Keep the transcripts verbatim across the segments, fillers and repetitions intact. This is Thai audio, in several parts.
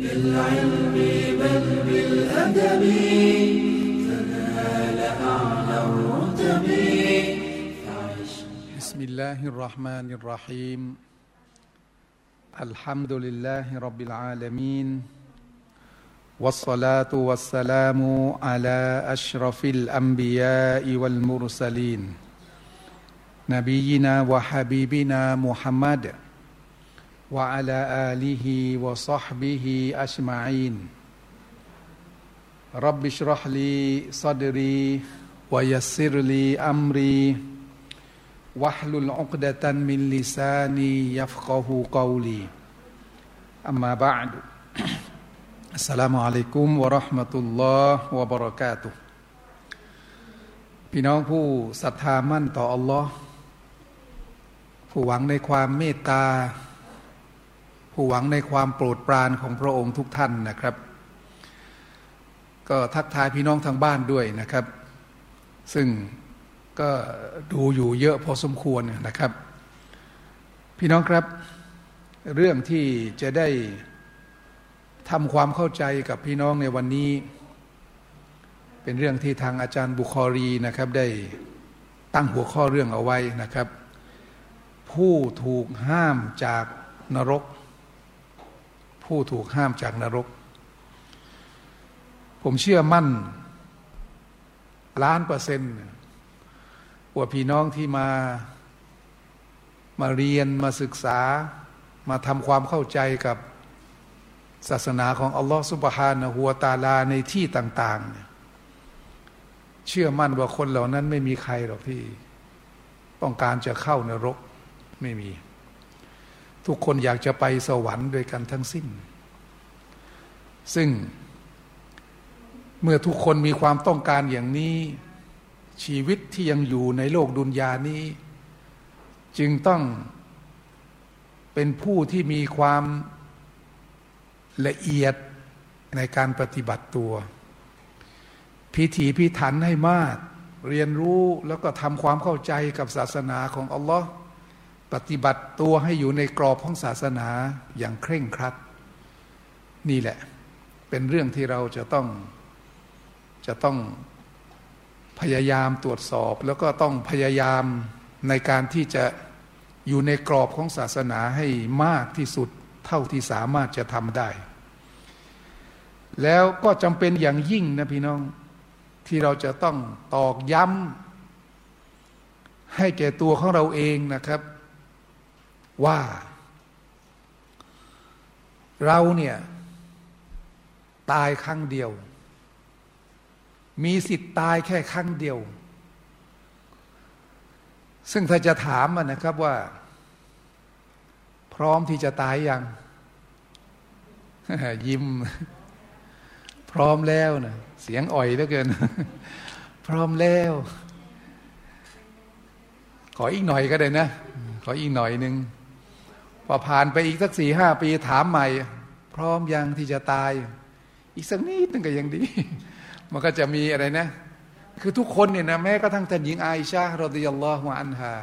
بالعلم بل بالأدب تنال أعلى الرتب فعش. بسم الله الرحمن الرحيم الحمد لله رب العالمين والصلاة والسلام على أشرف الأنبياء والمرسلين نبينا وحبيبنا محمد وعلى آله وصحبه أجمعين رب اشرح لي صدري ويسر لي أمري واحلل عقدة من لساني يفقه قولي أما بعد السلام عليكم ورحمة الله وبركاته พี่น้องผู้ศรัทธามั่นต่ออัลลอฮ์ผู้หวังในความเมตตาผู้หวังในความโปรดปรานของพระองค์ทุกท่านนะครับก็ทักทายพี่น้องทางบ้านด้วยนะครับซึ่งก็ดูอยู่เยอะพอสมควรนะครับพี่น้องครับเรื่องที่จะได้ทำความเข้าใจกับพี่น้องในวันนี้เป็นเรื่องที่ทางอาจารย์บุคอรีนะครับได้ตั้งหัวข้อเรื่องเอาไว้นะครับผู้ถูกห้ามจากนรกผู้ถูกห้ามจากนรกผมเชื่อมั่นล้านเปอร์เซ็นต์ว่าพี่น้องที่มามาเรียนมาศึกษามาทำความเข้าใจกับศาสนาของอัลลอฮฺซุบฮานะฮูวะตะอาลาในที่ต่างๆเชื่อมั่นว่าคนเหล่านั้นไม่มีใครหรอกที่ต้องการจะเข้านรกไม่มีทุกคนอยากจะไปสวรรค์ด้วยกันทั้งสิ้นซึ่งเมื่อทุกคนมีความต้องการอย่างนี้ชีวิตที่ยังอยู่ในโลกดุนยานี้จึงต้องเป็นผู้ที่มีความละเอียดในการปฏิบัติตัวพิถีพิถันให้มากเรียนรู้แล้วก็ทำความเข้าใจกับศาสนาของอัลลอฮ์ปฏิบัติตัวให้อยู่ในกรอบของศาสนาอย่างเคร่งครัดนี่แหละเป็นเรื่องที่เราจะต้องจะต้องพยายามตรวจสอบแล้วก็ต้องพยายามในการที่จะอยู่ในกรอบของศาสนาให้มากที่สุดเท่าที่สามารถจะทำได้แล้วก็จำเป็นอย่างยิ่งนะพี่น้องที่เราจะต้องตอกย้ำให้แก่ตัวของเราเองนะครับว่าเราเนี่ยตายครั้งเดียวมีสิทธิ์ตายแค่ครั้งเดียวซึ่งถ้าจะถามนะครับว่าพร้อมที่จะตายยัง ยิ้มพร้อมแล้วนะเสียงอ่อยเหลือเกิน พร้อมแล้วขออีกหน่อยก็ได้นะขออีกหน่อยนึงพอผ่านไปอีกสัก สี่ห้า ปีถามใหม่พร้อมยังที่จะตายอีกสักนิดนึงก็ยังดี มันก็จะมีอะไรนะคือทุกคนเนี่ยนะแม้กระทั่งท่านหญิงอาอิชะฮ์รอฎิยัลลอฮุอันฮา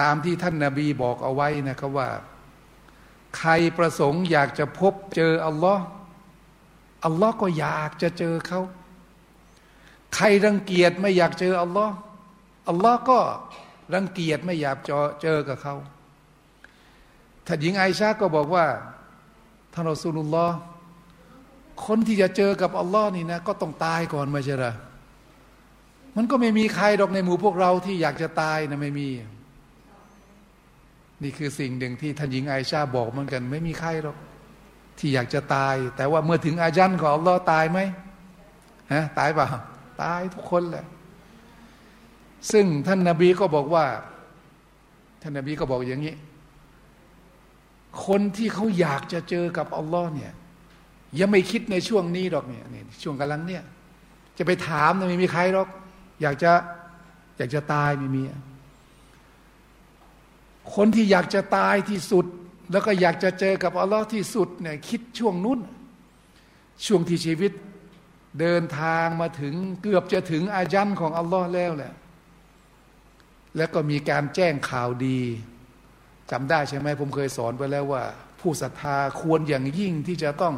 ตามที่ท่านนบีบอกเอาไว้นะครับว่าใครประสงค์อยากจะพบเจออัลลอฮ์อัลลอฮ์ก็อยากจะเจอเขาใครรังเกียจไม่อยากเจออัลลอฮ์อัลลอฮ์ก็รังเกียจไม่อยากเจอกับเขาท่านหญิงอาอิชะฮ์ก็บอกว่าท่านรอซูลุลลอฮ์คนที่จะเจอกับอัลลอฮ์นี่นะก็ต้องตายก่อนไม่ใช่หรอมันก็ไม่มีใครดอกในหมู่พวกเราที่อยากจะตายนะไม่มีนี่คือสิ่งหนึ่งที่ท่านหญิงอาอิชาบอกเหมือนกันไม่มีใครหรอกที่อยากจะตายแต่ว่าเมื่อถึงอาญันของอัลลอฮ์ตายไหมฮะตายเปล่าตายทุกคนแหละซึ่งท่านนบีก็บอกว่าท่านนบีก็บอกอย่างนี้คนที่เขาอยากจะเจอกับอัลลอฮ์เนี่ยยังไม่คิดในช่วงนี้หรอกเนี่ยช่วงกำลังเนี่ยจะไปถามเนี่ยไม่มีใครหรอกอยากจะอยากจะตายไม่มีคนที่อยากจะตายที่สุดแล้วก็อยากจะเจอกับอัลลอฮ์ที่สุดเนี่ยคิดช่วงนู้นช่วงที่ชีวิตเดินทางมาถึงเกือบจะถึงอาญันของอัลลอฮ์แล้วแหละแล้วก็มีการแจ้งข่าวดีจำได้ใช่ไหมผมเคยสอนไปแล้วว่า ผู้ศรัทธาควรอย่างยิ่งที่จะต้อง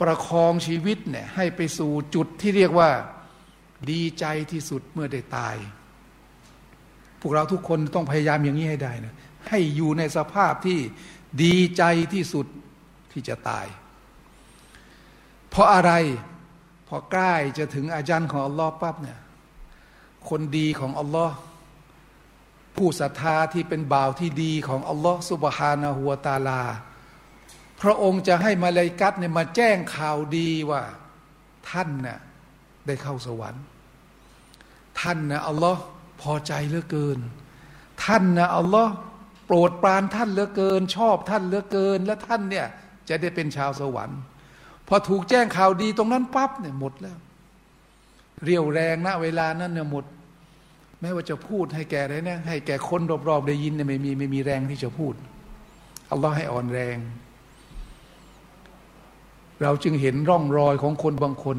ประคองชีวิตเนี่ยให้ไปสู่จุดที่เรียกว่าดีใจที่สุดเมื่อได้ตายพวกเราทุกคนต้องพยายามอย่างนี้ให้ได้นะให้อยู่ในสภาพที่ดีใจที่สุดที่จะตายเพราะอะไรพอใกล้จะถึงอาจันของอัลลอฮ์ปั๊บเนี่ยคนดีของอัลลอฮ์ผู้ศรัทธาที่เป็นบ่าวที่ดีของอัลลอฮ์ซุบฮานะฮูวะตะอาลาพระองค์จะให้มลาอิกะฮ์เนี่ยมาแจ้งข่าวดีว่าท่านน่ะได้เข้าสวรรค์ท่านน่ะอัลลอฮ์พอใจเหลือเกินท่านน่ะอัลลอฮ์โปรดปรานท่านเหลือเกินชอบท่านเหลือเกินและท่านเนี่ยจะได้เป็นชาวสวรรค์พอถูกแจ้งข่าวดีตรงนั้นปั๊บเนี่ยหมดแล้วเรี่ยวแรงณเวลานั้นเนี่ยหมดแม้ว่าจะพูดให้แก่ได้นะให้แก่คนรอบๆได้ยินเนี่ยไม่มีไม่มีแรงที่จะพูดอัลลอฮ์ให้อ่อนแรงเราจึงเห็นร่องรอยของคนบางคน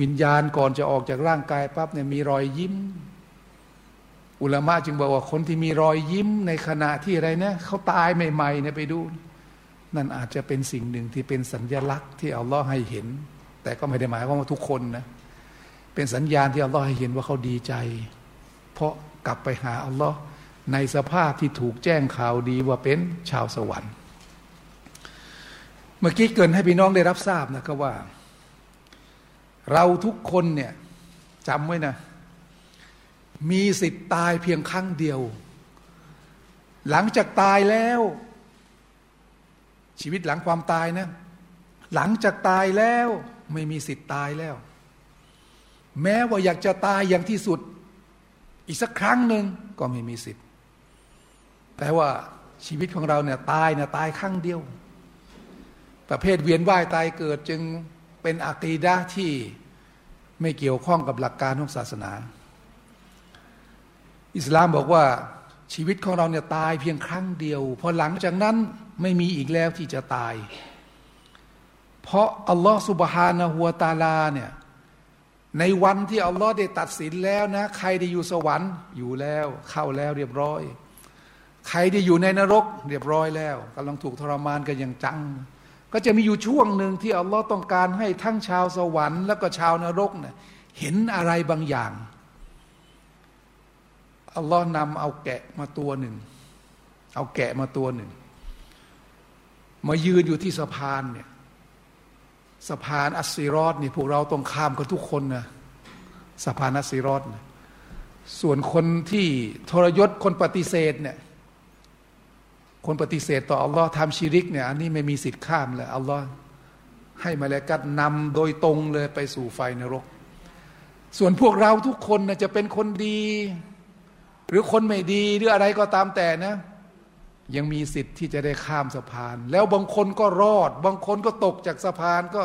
วิญญาณก่อนจะออกจากร่างกายปั๊บเนี่ยมีรอยยิ้มอุลามะจึงบอกว่าคนที่มีรอยยิ้มในขณะที่อะไรนะเขาตายใหม่ๆเนี่ยไปดูนั่นอาจจะเป็นสิ่งหนึ่งที่เป็นสัญลักษณ์ที่อัลลอฮ์ให้เห็นแต่ก็ไม่ได้หมายความว่าทุกคนนะเป็นสัญญาณที่อัลลอฮ์ให้เห็นว่าเขาดีใจเพราะกลับไปหาอัลลอฮ์ในสภาพที่ถูกแจ้งข่าวดีว่าเป็นชาวสวรรค์เมื่อกี้เกริ่นให้พี่น้องได้รับทราบนะครับว่าเราทุกคนเนี่ยจำไว้นะมีสิทธิ์ตายเพียงครั้งเดียวหลังจากตายแล้วชีวิตหลังความตายนะหลังจากตายแล้วไม่มีสิทธิ์ตายแล้วแม้ว่าอยากจะตายอย่างที่สุดอีกสักครั้งหนึ่งก็ไม่มีสิทธิ์แต่ว่าชีวิตของเราเนี่ยตายเนี่ยตายครั้งเดียวประเภทเวียนว่ายตายเกิดจึงเป็นอะกีดะห์ที่ไม่เกี่ยวข้องกับหลักการของศาสนาอิสลามบอกว่าชีวิตของเราเนี่ยตายเพียงครั้งเดียวพอหลังจากนั้นไม่มีอีกแล้วที่จะตายเพราะอัลลอฮฺซุบฮานะฮูวะตะอาลาเนี่ยในวันที่อัลลอฮฺได้ตัดสินแล้วนะใครได้อยู่สวรรค์อยู่แล้วเข้าแล้วเรียบร้อยใครได้อยู่ในนรกเรียบร้อยแล้วกำลังถูกทรมานกันอย่างจังก็จะมีอยู่ช่วงหนึ่งที่อัลลอฮฺต้องการให้ทั้งชาวสวรรค์และก็ชาวนรกเนี่ยเห็นอะไรบางอย่างอัลลอฮ์นำเอาแกะมาตัวหนึ่งเอาแกะมาตัวหนึ่งมายืนอยู่ที่สะพานเนี่ยสะพานอัสซีรอตนี่พวกเราต้องข้ามกันทุกคนนะสะพานอัสซีรอตนะส่วนคนที่ทรยศคนปฏิเสธเนี่ยคนปฏิเสธต่ออัลลอฮ์ทำชิริกเนี่ยอันนี้ไม่มีสิทธิ์ข้ามเลยอัลลอฮ์ให้มลาอิกะฮ์นำโดยตรงเลยไปสู่ไฟนรกส่วนพวกเราทุกคนนะจะเป็นคนดีหรือคนไม่ดีหรืออะไรก็ตามแต่นะยังมีสิทธิ์ที่จะได้ข้ามสะพานแล้วบางคนก็รอดบางคนก็ตกจากสะพานก็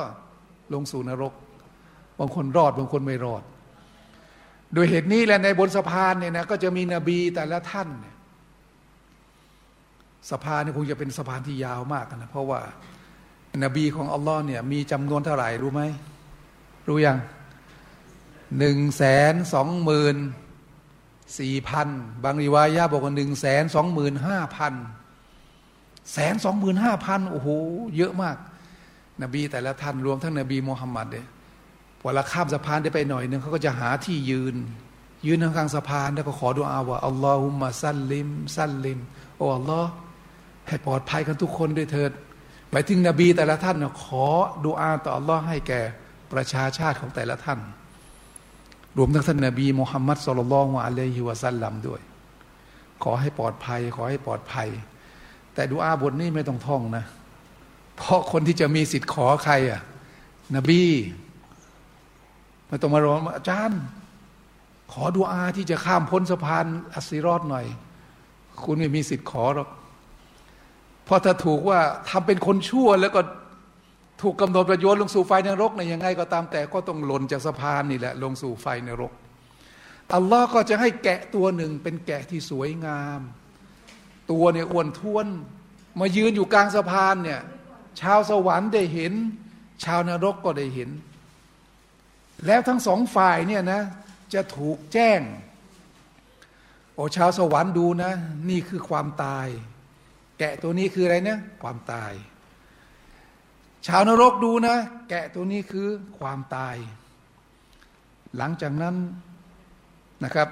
ลงสู่นรกบางคนรอดบางคนไม่รอดโดยเหตุนี้แหละในบนสะพานเนี่ยนะก็จะมีนบีแต่ละท่านเนี่ยสะพานนี่คงจะเป็นสะพานที่ยาวมากนะเพราะว่านบีของอัลลอฮ์เนี่ยมีจำนวนเท่าไหร่รู้ไหมรู้ยังหนึ่งแสนสองหมื่นสี่พันบางริวายะห์บอกว่าหนึ่งแสนสองหมื่นห้าพันแสนสองหมื่นห้าพันโอ้โหเยอะมากนบีแต่ละท่านรวมทั้งนบีมุฮัมมัดเนี่ยพอเราข้ามสะพานได้ไปหน่อยนึงเขาก็จะหาที่ยืนยืนข้างๆสะพานแล้วก็ขอดุอาว่าอัลลอฮุมมะซัลลิมซัลลิมโอ้อัลลอฮ์ให้ปลอดภัยกันทุกคนด้วยเถิดหมายถึงนบีแต่ละท่านเนี่ยขอดุอาต่ออัลลอฮ์ให้แก่ประชาชาติของแต่ละท่านรวมทั้งท่านนบีมุฮัมมัดศ็อลลัลลอฮุอะลัยฮิวะซัลลัมด้วยขอให้ปลอดภัยขอให้ปลอดภัยแต่ดุอาบทนี้ไม่ต้องท่องนะเพราะคนที่จะมีสิทธิ์ขอใครอ่ะนบีไม่ต้องมารออาจารย์ขอดุอาที่จะข้ามพ้นสะพานอัสซีรอตหน่อยคุณไม่มีสิทธิ์ขอหรอกเพราะถ้าถูกว่าทำเป็นคนชั่วแล้วก็ถูกกำหนดประโยชน์ลงสู่ไฟนรกในยังไงก็ตามแต่ก็ต้องหล่นจากสะพานนี่แหละลงสู่ไฟนรกอัลลอฮ์ก็จะให้แกะตัวหนึ่งเป็นแกะที่สวยงามตัวเนี่ยอ้วนท้วนมายืนอยู่กลางสะพานเนี่ยชาวสวรรค์ได้เห็นชาวนรกก็ได้เห็นแล้วทั้งสองฝ่ายเนี่ยนะจะถูกแจ้งโอ้ชาวสวรรค์ดูนะนี่คือความตาย แกะตัวนี้คืออะไรเนี่ยความตายชาวนรกดูนะแกะตัวนี้คือความตายหลังจากนั้นนะครับ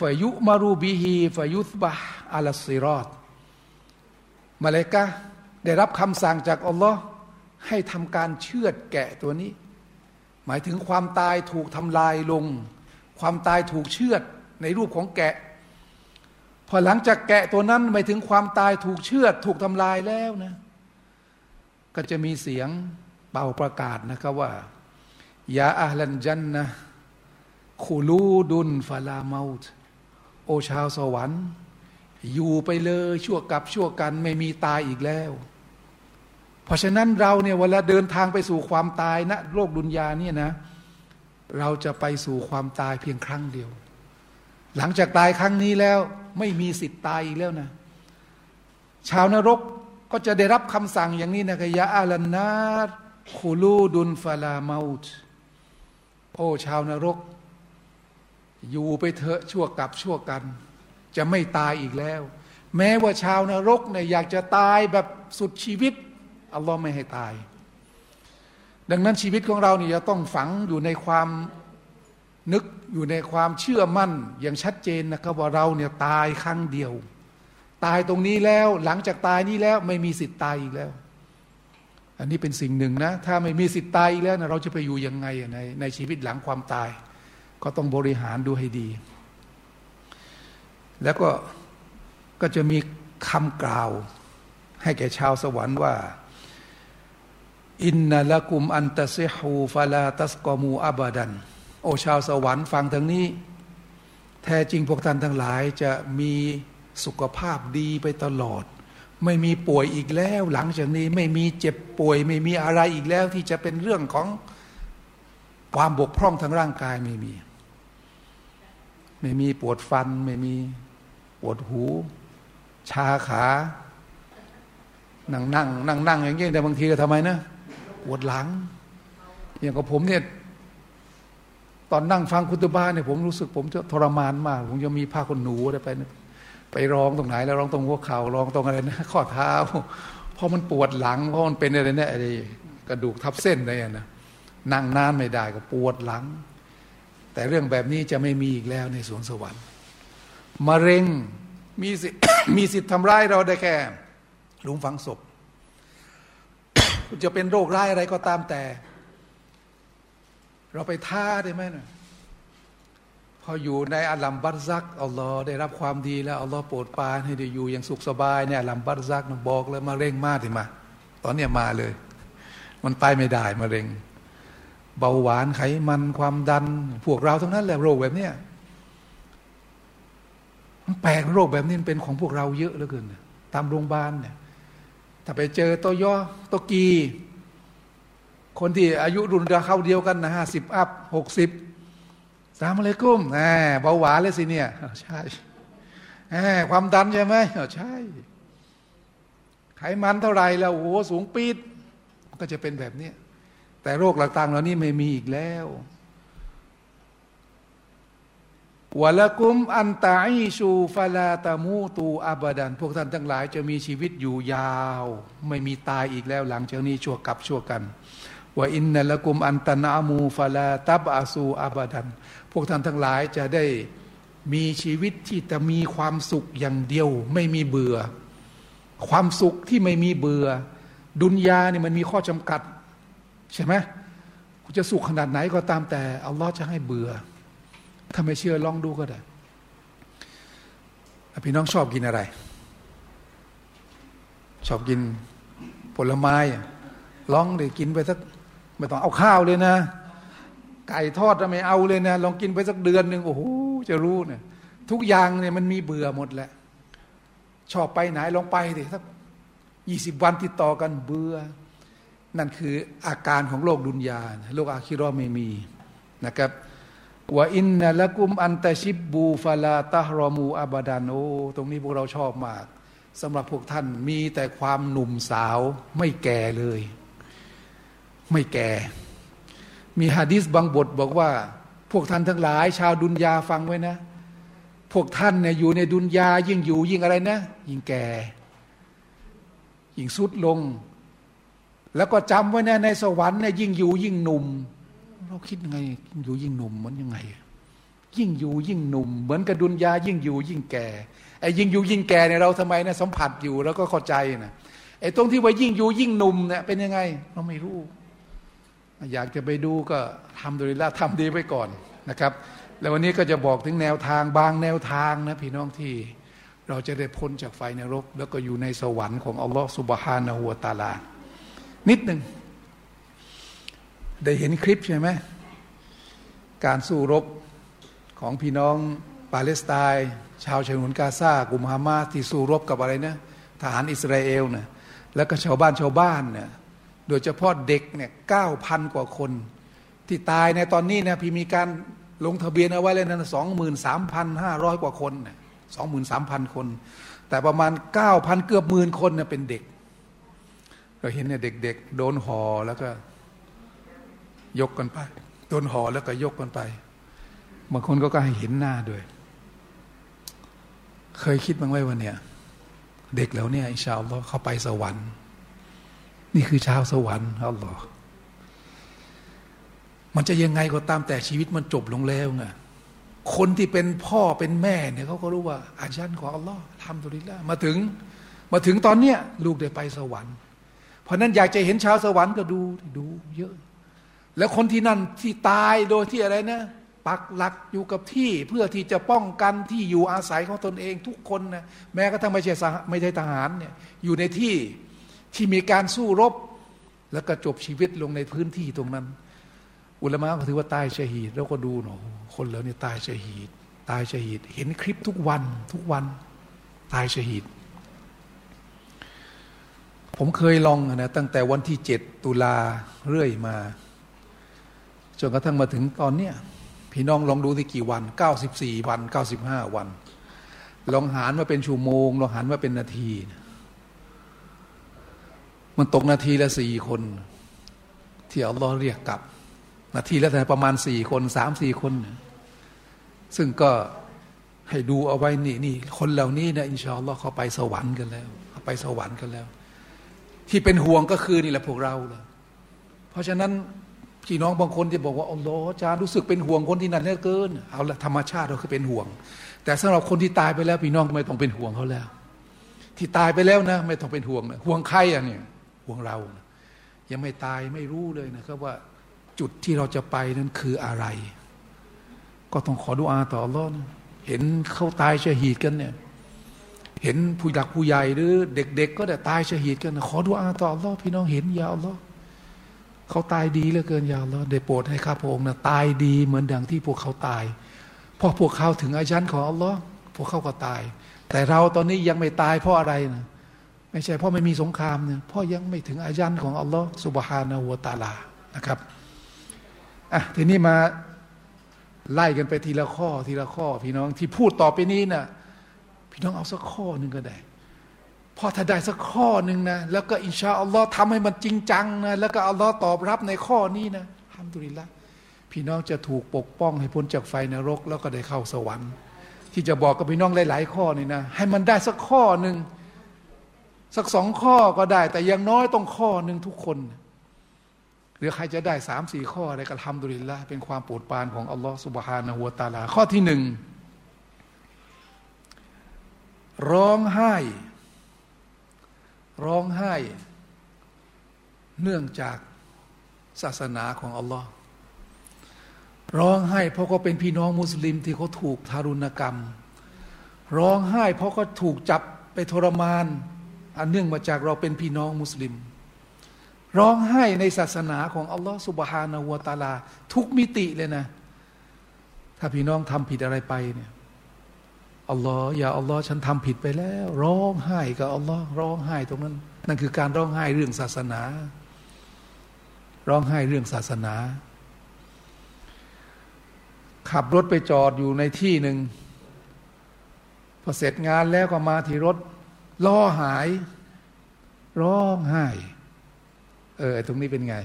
ฟายุมารูบิฮีฟายุสบะอัลซิรอตมลาอิกะห์ได้รับคำสั่งจากอัลลอฮ์ให้ทำการเชือดแกะตัวนี้หมายถึงความตายถูกทำลายลงความตายถูกเชือดในรูปของแกะพอหลังจากแกะตัวนั้นหมายถึงความตายถูกเชือดถูกทำลายแล้วนะก็จะมีเสียงเป่าประกาศนะครับว่ายาอัลลันจันนะคูลูดุนฟาลาเมาต์โอชาวสวรรค์อยู่ไปเลยชั่วกับชั่วกันไม่มีตายอีกแล้วเพราะฉะนั้นเราเนี่ยเวลาเดินทางไปสู่ความตายนะโลกดุนยาเนี่ยนะเราจะไปสู่ความตายเพียงครั้งเดียวหลังจากตายครั้งนี้แล้วไม่มีสิทธิ์ตายอีกแล้วนะชาวนรกก็จะได้รับคำสั่งอย่างนี้นะกะยะอาลันนาตคูลูดุนฟาลาเมาต์โอ้ชาวนรกอยู่ไปเถอะชั่วกับชั่วกันจะไม่ตายอีกแล้วแม้ว่าชาวนรกเนี่ยอยากจะตายแบบสุดชีวิตอัลลอฮ์ไม่ให้ตายดังนั้นชีวิตของเราเนี่ยจะต้องฝังอยู่ในความนึกอยู่ในความเชื่อมั่นอย่างชัดเจนนะครับว่าเราเนี่ยตายครั้งเดียวตายตรงนี้แล้วหลังจากตายนี้แล้วไม่มีสิทธิ์ตายอีกแล้วอันนี้เป็นสิ่งหนึ่งนะถ้าไม่มีสิทธิ์ตายอีกแล้วนะเราจะไปอยู่ยังไงในในชีวิตหลังความตายก็ต้องบริหารดูให้ดีแล้วก็ก็จะมีคำกล่าวให้แก่ชาวสวรรค์ว่าอินนะละกุมอันตะซิฮูฟะลาตัสกอมูอับดันโอชาวสวรรค์ฟังทั้งนี้แท้จริงพวกท่านทั้งหลายจะมีสุขภาพดีไปตลอดไม่มีป่วยอีกแล้วหลังจากนี้ไม่มีเจ็บป่วยไม่มีอะไรอีกแล้วที่จะเป็นเรื่องของความบกพร่องทางร่างกายไม่มีไม่มีปวดฟันไม่มีปวดหูชาขานั่งนั่งนั่งนั่งอย่างเงี้ยแต่บางทีก็ทำไมนะปวดหลังอย่างกับผมเนี่ยตอนนั่งฟังคุตบะห์เนี่ยผมรู้สึกผมจะทรมานมากผมจะมีผ้าขนหนูอะไรไปไปรองตรงไหนแล้วรองตรงหัวเข่ารองตรงอะไรนะข้อเท้าเพราะมันปวดหลังเพราะมันเป็นอะไรเนี่ยอะไรกระดูกทับเส้นอะไรนะนั่งนานไม่ได้ก็ปวดหลังแต่เรื่องแบบนี้จะไม่มีอีกแล้วในสวนสวรรค์มะเร็งมีสิ มีสิทธิ์ทำร้ายเราได้แค่หลุมฝังศพ จะเป็นโรคร้ายอะไรก็ตามแต่เราไปท้าได้ไหมนะพออยู่ในอัลลัมบัรซักอัลลอฮ์ได้รับความดีแล้วอัลลอฮ์โปรดปรานให้ได้อยู่อย่างสุขสบายเนี่ยอัลลัมบัรซักบอกเลยมะเร็งมาถึงมาตอนเนี้ยมาเลยมันไปไม่ได้มะเร็งเบาหวานไขมันความดันพวกเราทั้งนั้นแหละโรคแบบเนี้ยมันแปลกโรคแบบนี้เป็นของพวกเราเยอะเหลือเกินตามโรงพยาบาลเนี่ยถ้าไปเจอโตโยโตกีคนที่อายุรุ่นราวเข้าเดียวกันนะห้าสิบอัพหกสิบสามอะไรกุ้มแหมเบาหวานเลยสิเนี่ยใช่แหมความดันใช่ไหมใช่ไขมันเท่าไรแล้วโอ้โหสูงปี๊ดก็จะเป็นแบบนี้แต่โรคต่างๆเหล่านี้ไม่มีอีกแล้ววะละกุมอันตะอีชูฟะลาตะมูตูอับดันพวกท่านทั้งหลายจะมีชีวิตอยู่ยาวไม่มีตายอีกแล้วหลังจากนี้ชั่วกับชั่วกันวะอินนะละกุมอันตะนะมูฟะลาตับอาซูอับดันพวกท่านทั้งหลายจะได้มีชีวิตที่จะมีความสุขอย่างเดียวไม่มีเบื่อความสุขที่ไม่มีเบื่อดุนยาเนี่ยมันมีข้อจำกัดใช่ไหมคุณจะสุขขนาดไหนก็ตามแต่อัลลอฮ์จะให้เบื่อถ้าไม่เชื่อลองดูก็ได้พี่น้องชอบกินอะไรชอบกินผลไม้ลองดิกินไปสักไม่ต้องเอาข้าวเลยนะไก่ทอดไม่เอาเลยนะลองกินไปสักเดือนหนึ่งโอ้โหจะรู้เนี่ยทุกอย่างเนี่ยมันมีเบื่อหมดแหละชอบไปไหนลองไปดิสักยี่สิบวันติดต่อกันเบื่อนั่นคืออาการของโลกดุนยาโลกอาคิเราะห์ไม่มีนะครับว่าอินนะละกุมอันตะชิบบูฟะลาตะฮรอมูอับดันโอ้ตรงนี้พวกเราชอบมากสำหรับพวกท่านมีแต่ความหนุ่มสาวไม่แก่เลยไม่แก่มีหะดีษบางบทบอกว่าพวกท่านทั้งหลายชาวดุนยาฟังไว้นะพวกท่านเนี่ยอยู่ในดุนยายิ่งอยู่ยิ่งอะไรนะยิ่งแก่ ยิ่งสุดลงแล้วก็จำไว้นะในสวรรค์เนี่ยยิ่งอยู่ยิ่งหนุ่มเราคิดไงอยู่ยิ่งหนุ่มมันยังไงยิ่งอยู่ยิ่งหนุ่มเหมือนกับดุนยายิ่งอยู่ยิ่งแก่ไอ้ยิ่งอยู่ยิ่งแก่เนี่ยเราทำไมเนี่ยสัมผัสอยู่แล้วก็เข้าใจนะไอ้ตรงที่ว่ายิ่งอยู่ยิ่งหนุ่มเนี่ยเป็นยังไงเราไม่รู้อยากจะไปดูก็ทำดุริยะทำดีไว้ก่อนนะครับแล้ววันนี้ก็จะบอกถึงแนวทางบางแนวทางนะพี่น้องที่เราจะได้พ้นจากไฟนรกแล้วก็อยู่ในสวรรค์ของอัลลอฮฺซุบฮานะฮูวะตะอาลานิดหนึ่งได้เห็นคลิปใช่ไหมการสู้รบของพี่น้องปาเลสไตน์ชาวฉนวนกาซากลุ่มฮามาสที่สู้รบกับอะไรนะทหารอิสราเอลเนี่ยแล้วก็ชาวบ้านชาวบ้านเนี่ยโดยเฉพาะเด็กเนี่ย เก้าพัน กว่าคนที่ตายในตอนนี้นะพี่มีการลงทะเบียนเอาไว้เลยนะ สองหมื่นสามพันห้าร้อย กว่าคนนะสองหมื่นสามพัน คนแต่ประมาณ เก้าพัน เกือบหมื่นคนนะเป็นเด็กเราเห็นเนี่ยเด็กๆโดนห่อแล้วก็ยกกันไปโดนห่อแล้วก็ยกกันไปบางคนก็ก็ให้เห็นหน้าด้วยเคยคิดบ้างไหมว่าเนี่ยเด็กแล้วเนี่ยอินชาอัลลอฮ์เข้าไปสวรรค์นี่คือชาวสวรรค์อัลลอฮ์มันจะยังไงก็ตามแต่ชีวิตมันจบลงแล้วไงคนที่เป็นพ่อเป็นแม่เนี่ยเขาก็รู้ว่าอาญันของอัลลอฮ์ทำดุลิละมาถึงมาถึงตอนเนี้ยลูกได้ไปสวรรค์เพราะนั้นอยากจะเห็นชาวสวรรค์ก็ดูดูเยอะแล้วคนที่นั่นที่ตายโดยที่อะไรนะปักหลักอยู่กับที่เพื่อที่จะป้องกันที่อยู่อาศัยของตนเองทุกคนนะแม้กระทั่งไม่ใช่ไม่ใช่ทหารเนี่ยอยู่ในที่ที่มีการสู้รบแล้วก็จบชีวิตลงในพื้นที่ตรงนั้นอุลามะก็ถือว่าตายชะฮีดแล้วก็ดูเนาะคนแล้วนี่ตายชะฮีดตายชะฮีดเห็นคลิปทุกวันทุกวันตายชะฮีดผมเคยลองนะตั้งแต่วันที่เจ็ดตุลาเรื่อยมาจนกระทั่งมาถึงตอนเนี้ยพี่น้องลองดูที่กี่วันเก้าสิบสี่วันเก้าสิบห้าวันลองหารมาเป็นชั่วโมงลองหารมาเป็นนาทีมันตกนาทีละสี่คนที่อัลลอฮ์เรียกกลับนาทีละแต่ประมาณสี่คน สามสี่ คนซึ่งก็ให้ดูเอาไว้นี่นี่คนเหล่านี้นะอินชาอัลลอฮ์เขาไปสวรรค์กันแล้วเขาไปสวรรค์กันแล้วที่เป็นห่วงก็คือนี่แหละพวกเราเลยเพราะฉะนั้นพี่น้องบางคนที่บอกว่าอัลลอฮ์อาจารย์รู้สึกเป็นห่วงคนที่นั่นเหลือเกินเอาละธรรมชาติเราคือเป็นห่วงแต่สำหรับคนที่ตายไปแล้วพี่น้องไม่ต้องเป็นห่วงเขาแล้วที่ตายไปแล้วนะไม่ต้องเป็นห่วงนะห่วงใครอ่ะเนี่ยห่วงเรานะยังไม่ตายไม่รู้เลยนะครับว่าจุดที่เราจะไปนั้นคืออะไรก็ต้องขอดุอาต่ออัลลอฮ์นะเห็นเขาตายชะฮีดกันเนี่ยเห็นผู้หลักผู้ใหญ่หรือเด็กๆก็ได้ตายชะฮีดกันนะขอดุอาต่ออัลลอฮ์พี่น้องเห็นยาอัลลอฮ์เขาตายดีเหลือเกินยาอัลลอฮ์ได้โปรดให้ข้าพระองค์นะตายดีเหมือนดังที่พวกเขาตายพอพวกเขาถึงอาญันของอัลลอฮ์พวกเขาก็ตายแต่เราตอนนี้ยังไม่ตายเพราะอะไรนะไม่ใช่เพราะไม่มีสงครามเนี่ยเพราะยังไม่ถึงอาญันของอัลลอฮ์ซุบฮานะฮูวะตะอาลานะครับอ่ะทีนี้มาไล่กันไปทีละข้อทีละข้อพี่น้องที่พูดต่อไปนี้นะพี่น้องเอาสักข้อหนึ่งก็ได้พอถ้าได้สักข้อหนึ่งนะแล้วก็อินชาอัลลอฮ์ทำให้มันจริงจังนะแล้วก็อัลลอฮ์ตอบรับในข้อนี้นะอัลฮัมดุลิลละห์พี่น้องจะถูกปกป้องให้พ้นจากไฟนรกแล้วก็ได้เข้าสวรรค์ที่จะบอกกับพี่น้องหลายๆข้อนี่นะให้มันได้สักข้อหนึ่งสักสองข้อก็ได้แต่อย่างน้อยต้องข้อหนึ่งทุกคนหรือใครจะได้สามสี่ข้ออะไรก็อัลฮัมดุลิลละห์เป็นความโปรดปรานของอัลลอฮ์ซุบฮานะฮูวะตะอาลาข้อที่หนึ่งร้องไห้ร้องไห้เนื่องจากศาสนาของอัลลอฮ์ร้องไห้เพราะเขาเป็นพี่น้องมุสลิมที่เขาถูกทารุณกรรมร้องไห้เพราะเขาถูกจับไปทรมานอันเนื่องมาจากเราเป็นพี่น้องมุสลิมร้องไห้ในศาสนาของอัลลอฮ์ซุบฮานะฮูวะตะอาลาทุกมิติเลยนะถ้าพี่น้องทำผิดอะไรไปเนี่ยอัลลอฮ์อย่าอัลลอฮ์ฉันทำผิดไปแล้วร้องไห้กับอัลลอฮ์ร้องไห้ตรงนั้นนั่นคือการร้องไห้เรื่องศาสนาร้องไห้เรื่องศาสนาขับรถไปจอดอยู่ในที่หนึ่งพอเสร็จงานแล้วก็มาที่รถล้อหายร้องไห้เออตรงนี้เป็นไง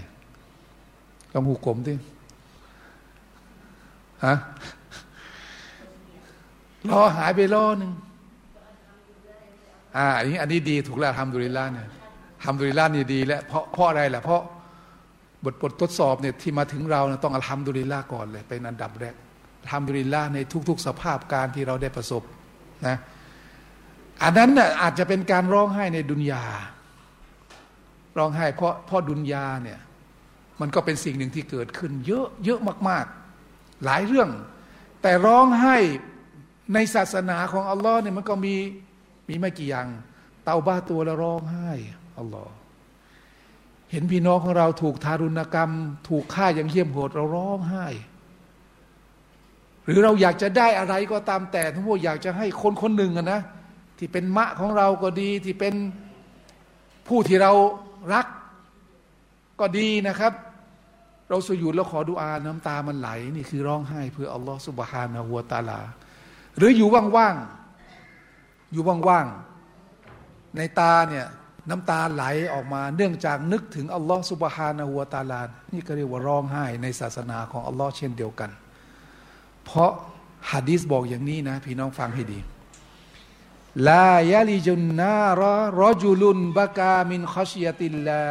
ลองหูกลมดิฮะล้อหายไปล้อหนึ่งอ่าอันนี้อันนี้ดีถูกแล้วอัลฮัมดุลิลละห์เนี่ย อัลฮัมดุลิลลาห์นี่ดีและเพราะเพราะอะไรล่ะเพราะบทบททดสอบเนี่ยที่มาถึงเราเนี่ยต้องอัลฮัมดุลิลลาห์ก่อนเลยเป็นอันดับแรกอัลฮัมดุลิลลาห์ในทุกๆสภาพการที่เราได้ประสบนะอันนั้นน่ะอาจจะเป็นการร้องไห้ในดุนยาร้องไห้เพราะเพราะดุนยาเนี่ยมันก็เป็นสิ่งหนึ่งที่เกิดขึ้นเยอะเยอะมากๆหลายเรื่องแต่ร้องไห้ในศาสนาของอัลลอฮ์เนี่ยมันก็มีมีไม่กี่อย่างเตาบ้าตัวแล้วร้องไห้อัลลอฮ์เห็นพี่น้องของเราถูกทารุณกรรมถูกฆ่าอย่างเหี้ยมโหดเราร้องไห้หรือเราอยากจะได้อะไรก็ตามแต่ทั้งพวกอยากจะให้คนคนหนึ่งอะนะที่เป็นมะของเราก็ดีที่เป็นผู้ที่เรารักก็ดีนะครับเราสุญูดแล้วขอดุอาน้ำตามันไหลนี่คือร้องไห้เพื่ออัลลอฮฺซุบฮานะฮูวะตะอาลาหรืออยู่ว่างๆอยู่ว่างๆในตาเนี่ยน้ำตาไหลออกมาเนื่องจากนึกถึงอัลลอฮฺซุบฮานะฮูวะตะอาลานี่ก็เรียกว่าร้องไห้ในศาสนาของอัลลอฮฺเช่นเดียวกันเพราะหะดีษบอกอย่างนี้นะพี่น้องฟังให้ดีลายาลิจุนนารรจุลุนบากามินคอชยติลลา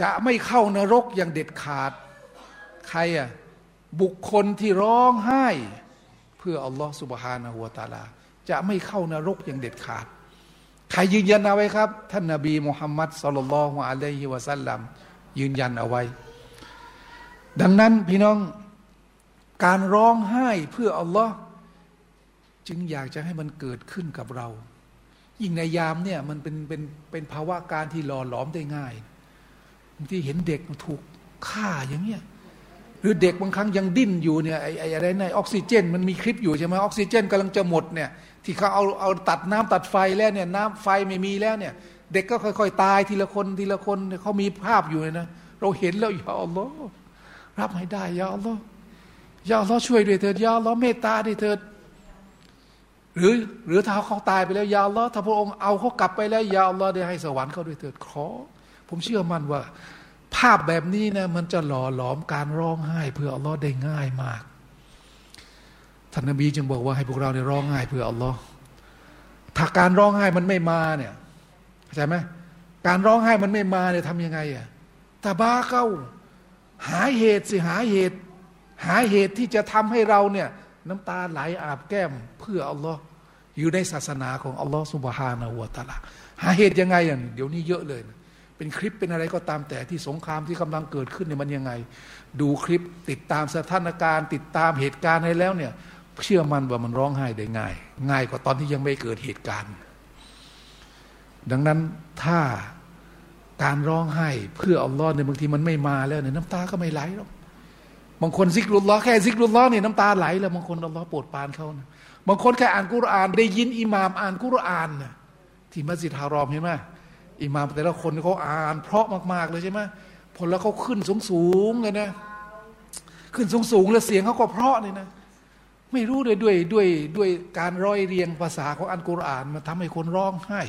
จะไม่เข้านรกอย่างเด็ดขาดใครอ่ะบุคคลที่ร้องไห้เพื่ออัลลอฮฺซุบฮานะฮูวะตะอาลาจะไม่เข้านรกอย่างเด็ดขาดใครยืนยันเอาไว้ครับท่านนบีมุฮัมมัดศ็อลลัลลอฮุอะลัยฮิวะซัลลัมยืนยันเอาไว้ดังนั้นพี่น้องการร้องไห้เพื่ออัลลอฮ์จึงอยากจะให้มันเกิดขึ้นกับเรายิ่งในยามเนี่ยมันเป็นเป็นเป็นภาวะการที่หล่อหลอมได้ง่ายบางทีเห็นเด็กถูกฆ่าอย่างเงี้ยหรือเด็กบางครั้งยังดิ้นอยู่เนี่ยไอ้ไอ้อะไรในออกซิเจนมันมีคลิปอยู่ใช่ไหมออกซิเจนกำลังจะหมดเนี่ยที่เขาเอาเอาตัดน้ำตัดไฟแล้วเนี่ยน้ำไฟไม่มีแล้วเนี่ยเด็กก็ค่อยๆตายทีละคนทีละคนเขามีภาพอยู่เลยนะเราเห็นแล้วยาอัลลอฮ์รับให้ได้ยาอัลลอฮ์ยาอัลลอฮ์ช่วยด้วยเถิดยาอัลลอฮ์เมตตาด้วยเถิดหรือหรือถ้าเขาตายไปแล้วยาอัลลอฮ์ถ้าพระองค์เอาเขากลับไปแล้วยาอัลลอฮ์ได้ให้สวรรค์เขาด้วยเถิดขอผมเชื่อมั่นว่าภาพแบบนี้นะมันจะหล่อหลอมการร้องไห้เพื่ออัลลอฮ์ได้ง่ายมากท่านนบีจึงบอกว่าให้พวกเราเนี่ยร้องไห้เพื่ออัลลอฮ์ถ้าการร้องไห้มันไม่มาเนี่ยเข้าใจไหมการร้องไห้มันไม่มาเนี่ยทำยังไงอ่ะตะบาเก้าหาเหตุสิหาเหตุหาเหตุที่จะทำให้เราเนี่ยน้ำตาไหลอาบแก้มเพื่ออัลลอฮ์อยู่ในศาสนาของอัลลอฮ์ซุบฮานะฮูวะตะอาลาหาเหตุยังไงอ่ะเดี๋ยวนี้เยอะเลยนะเป็นคลิปเป็นอะไรก็ตามแต่ที่สงครามที่กำลังเกิดขึ้นเนี่ยมันยังไงดูคลิปติดตามสถานการณ์ติดตามเหตุการณ์อะไรแล้วเนี่ยเชื่อมันว่ามันร้องไห้ได้ง่ายง่ายกว่าตอนที่ยังไม่เกิดเหตุการณ์ดังนั้นถ้าการร้องไห้เพื่ออัลลอฮ์เนี่ยบางทีมันไม่มาแล้วเนี่ยน้ำตาก็ไม่ไหลหรอกบางคนซิกรุลลอฮ์แค่ซิกรุลลอฮ์เนี่ยน้ำตาไหลแล้วบางคนอัลลอฮ์โปรดปรานเขานะบางคนแค่อ่านกุรอานได้ยินอิหม่ามอ่านกุรอานนะที่มัสยิดฮารอมเห็นไหมอิหม่ามแต่ละคนเขาอ่านเพราะมากๆเลยใช่ไหมพอแล้วเขาขึ้นสูงๆเลยนะขึ้นสูงๆแล้วเสียงเขาก็เพราะเลยนะไม่รู้เลยด้วยด้วยด้วยการร้อยเรียงภาษาของอัลกุรอานมันทำให้คนร้องไห้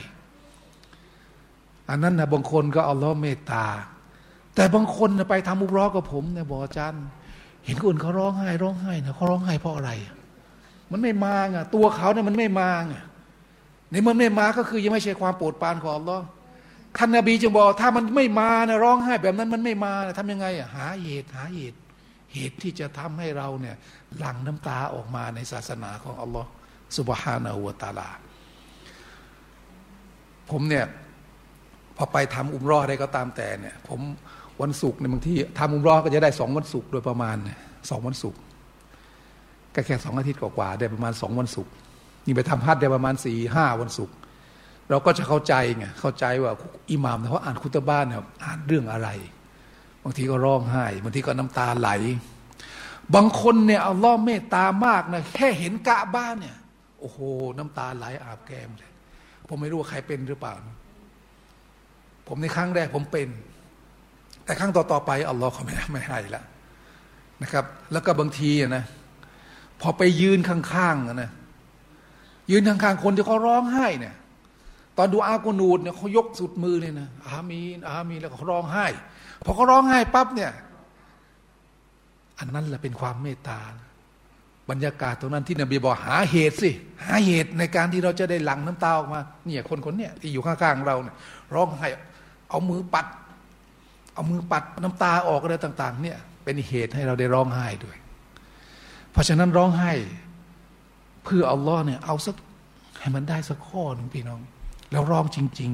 อันนั้นนะบางคนก็อัลลอฮ์เมตตาแต่บางคนนะไปทำมุบร้อกับผมเนี่ยบอกอาจารย์เห็นคนเขาร้องไห้ร้องไห้นะเขาร้องไห้เพราะอะไรมันไม่มาไงตัวเขาเนี่ยมันไม่มาไงในเมื่อไม่มาก็คือยังไม่ใช่ความโปรดปรานของอัลลอฮ์ท่านนบีจึงบอกถ้ามันไม่มานะร้องไห้แบบนั้นมันไม่มานะทำยังไงอ่ะหาเหตุหาเหตุเหตุที่จะทำให้เราเนี่ยหลั่งน้ำตาออกมาในศาสนาของอัลลอฮ์ซุบฮานะฮูวะตะอาลาผมเนี่ยพอไปทำอุมเราะห์อะไรก็ตามแต่เนี่ยผมวันศุกร์เนี่ยบางทีทำอุมเราะห์ก็จะได้สองวันศุกร์โดยประมาณเนี่ยสองวันศุกร์ก็แค่สองอาทิตย์กว่าๆได้ประมาณสองวันศุกร์นี่ไปทำฮัจญ์ได้ประมาณสี่ห้าวันศุกร์เราก็จะเข้าใจไงเข้าใจว่าอิหม่ามเขาอ่านคุตบะห์เนี่ยอ่านเรื่องอะไรบางทีก็ร้องไห้บางทีก็น้ำตาไหลบางคนเนี่ยอัลลอฮ์เมตตามากนะแค่เห็นกะบ้านเนี่ยโอ้โหน้ำตาไหลอาบแก้มเลยผมไม่รู้ว่าใครเป็นหรือเปล่าผมในครั้งแรกผมเป็นแต่ครั้งต่อๆไปอัลลอฮ์เขาไม่ไม่ให้ละนะครับแล้วก็บางทีนะพอไปยืนข้างๆนะยืนข้างๆคนที่เขาร้องไห้เนี่ยตอนดูอากูนูดเนี่ยเขายกสุดมือเลยนะอามีนอามีนแล้วเขาร้องไห้พอเขาร้องไห้ปั๊บเนี่ยอันนั้นแหละเป็นความเมตตา บรรยากาศตรงนั้นที่นบีบอกหาเหตุสิหาเหตุในการที่เราจะได้หลั่งน้ำตาออกมาเนี่ยคนคนเนี้ยที่อยู่ข้างๆเราเนี่ยร้องไห้เอามือปัดเอามือปัดน้ำตาออกอะไรต่างๆเนี่ยเป็นเหตุให้เราได้ร้องไห้ด้วยเพราะฉะนั้นร้องไห้เพื่ออัลลอฮ์เนี่ยเอาสักให้มันได้สักข้อหนึ่งพี่น้องแล้วร้องจริง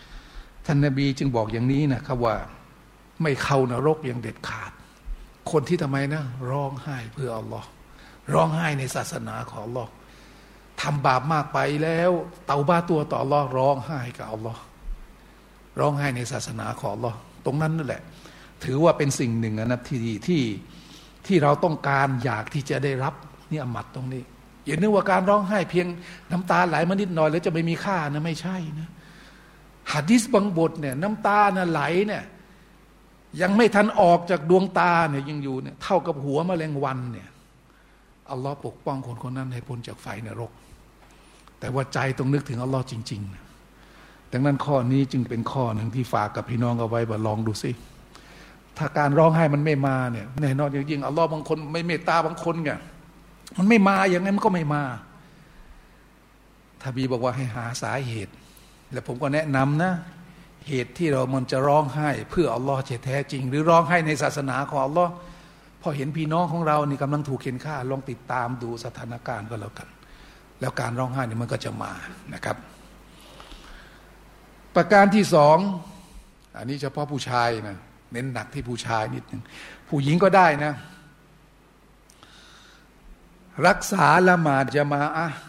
ๆท่านนบีจึงบอกอย่างนี้นะครับว่าไม่เข้านรกอย่างเด็ดขาดคนที่ทำไมนะร้องไห้เพื่ออัลลอฮ์ร้องไห้ในศาสนาของอัลลอฮ์ทำบาปมากไปแล้วเตาบ้าตัวต่ออัลลอฮ์ร้องไห้กับอัลลอฮ์ร้องไห้ในศาสนาของอัลลอฮ์ตรงนั้นนั่นแหละถือว่าเป็นสิ่งหนึ่งนะที่ที่ที่เราต้องการอยากที่จะได้รับนี่อามัดตรงนี้อย่านึกว่าการร้องไห้เพียงน้ำตาไหลมานิดหน่อยแล้วจะไม่มีค่านะไม่ใช่นะหะดีษบางบทเนี่ยน้ำตาน่ะไหลเนี่ยยังไม่ทันออกจากดวงตาเนี่ยยังอยู่เนี่ยเท่ากับหัวแมลงวันเนี่ยอัลลอฮ์ปกป้องคนคนนั้นให้พ้นจากไฟนรกแต่ว่าใจต้องนึกถึงอัลลอฮ์จริงๆดังนั้นข้อนี้จึงเป็นข้อหนึ่งที่ฝากกับพี่น้องเอาไว้บ่ลองดูสิถ้าการร้องไห้มันไม่มาเนี่ยแน่นอนยิ่งอัลลอฮ์บางคนไม่เมตตาบางคนเนี่ยมันไม่มาอย่างนั้นมันก็ไม่มาทบีบอกว่าให้หาสาเหตุและผมก็แนะนำนะเหตุที่เรามันจะร้องไห้เพื่ออัลลอฮ์แท้จริงหรือร้องไห้ในศาสนาของอัลลอฮ์พอเห็นพี่น้องของเรานี่กำลังถูกเข็นฆ่าลองติดตามดูสถานการณ์ก็แล้วกันแล้วการร้องไห้นี่มันก็จะมานะครับประการที่สองอันนี้เฉพาะผู้ชายนะเน้นหนักที่ผู้ชายนิดนึงผู้หญิงก็ได้นะรักษาละหมาดญะมาอะห์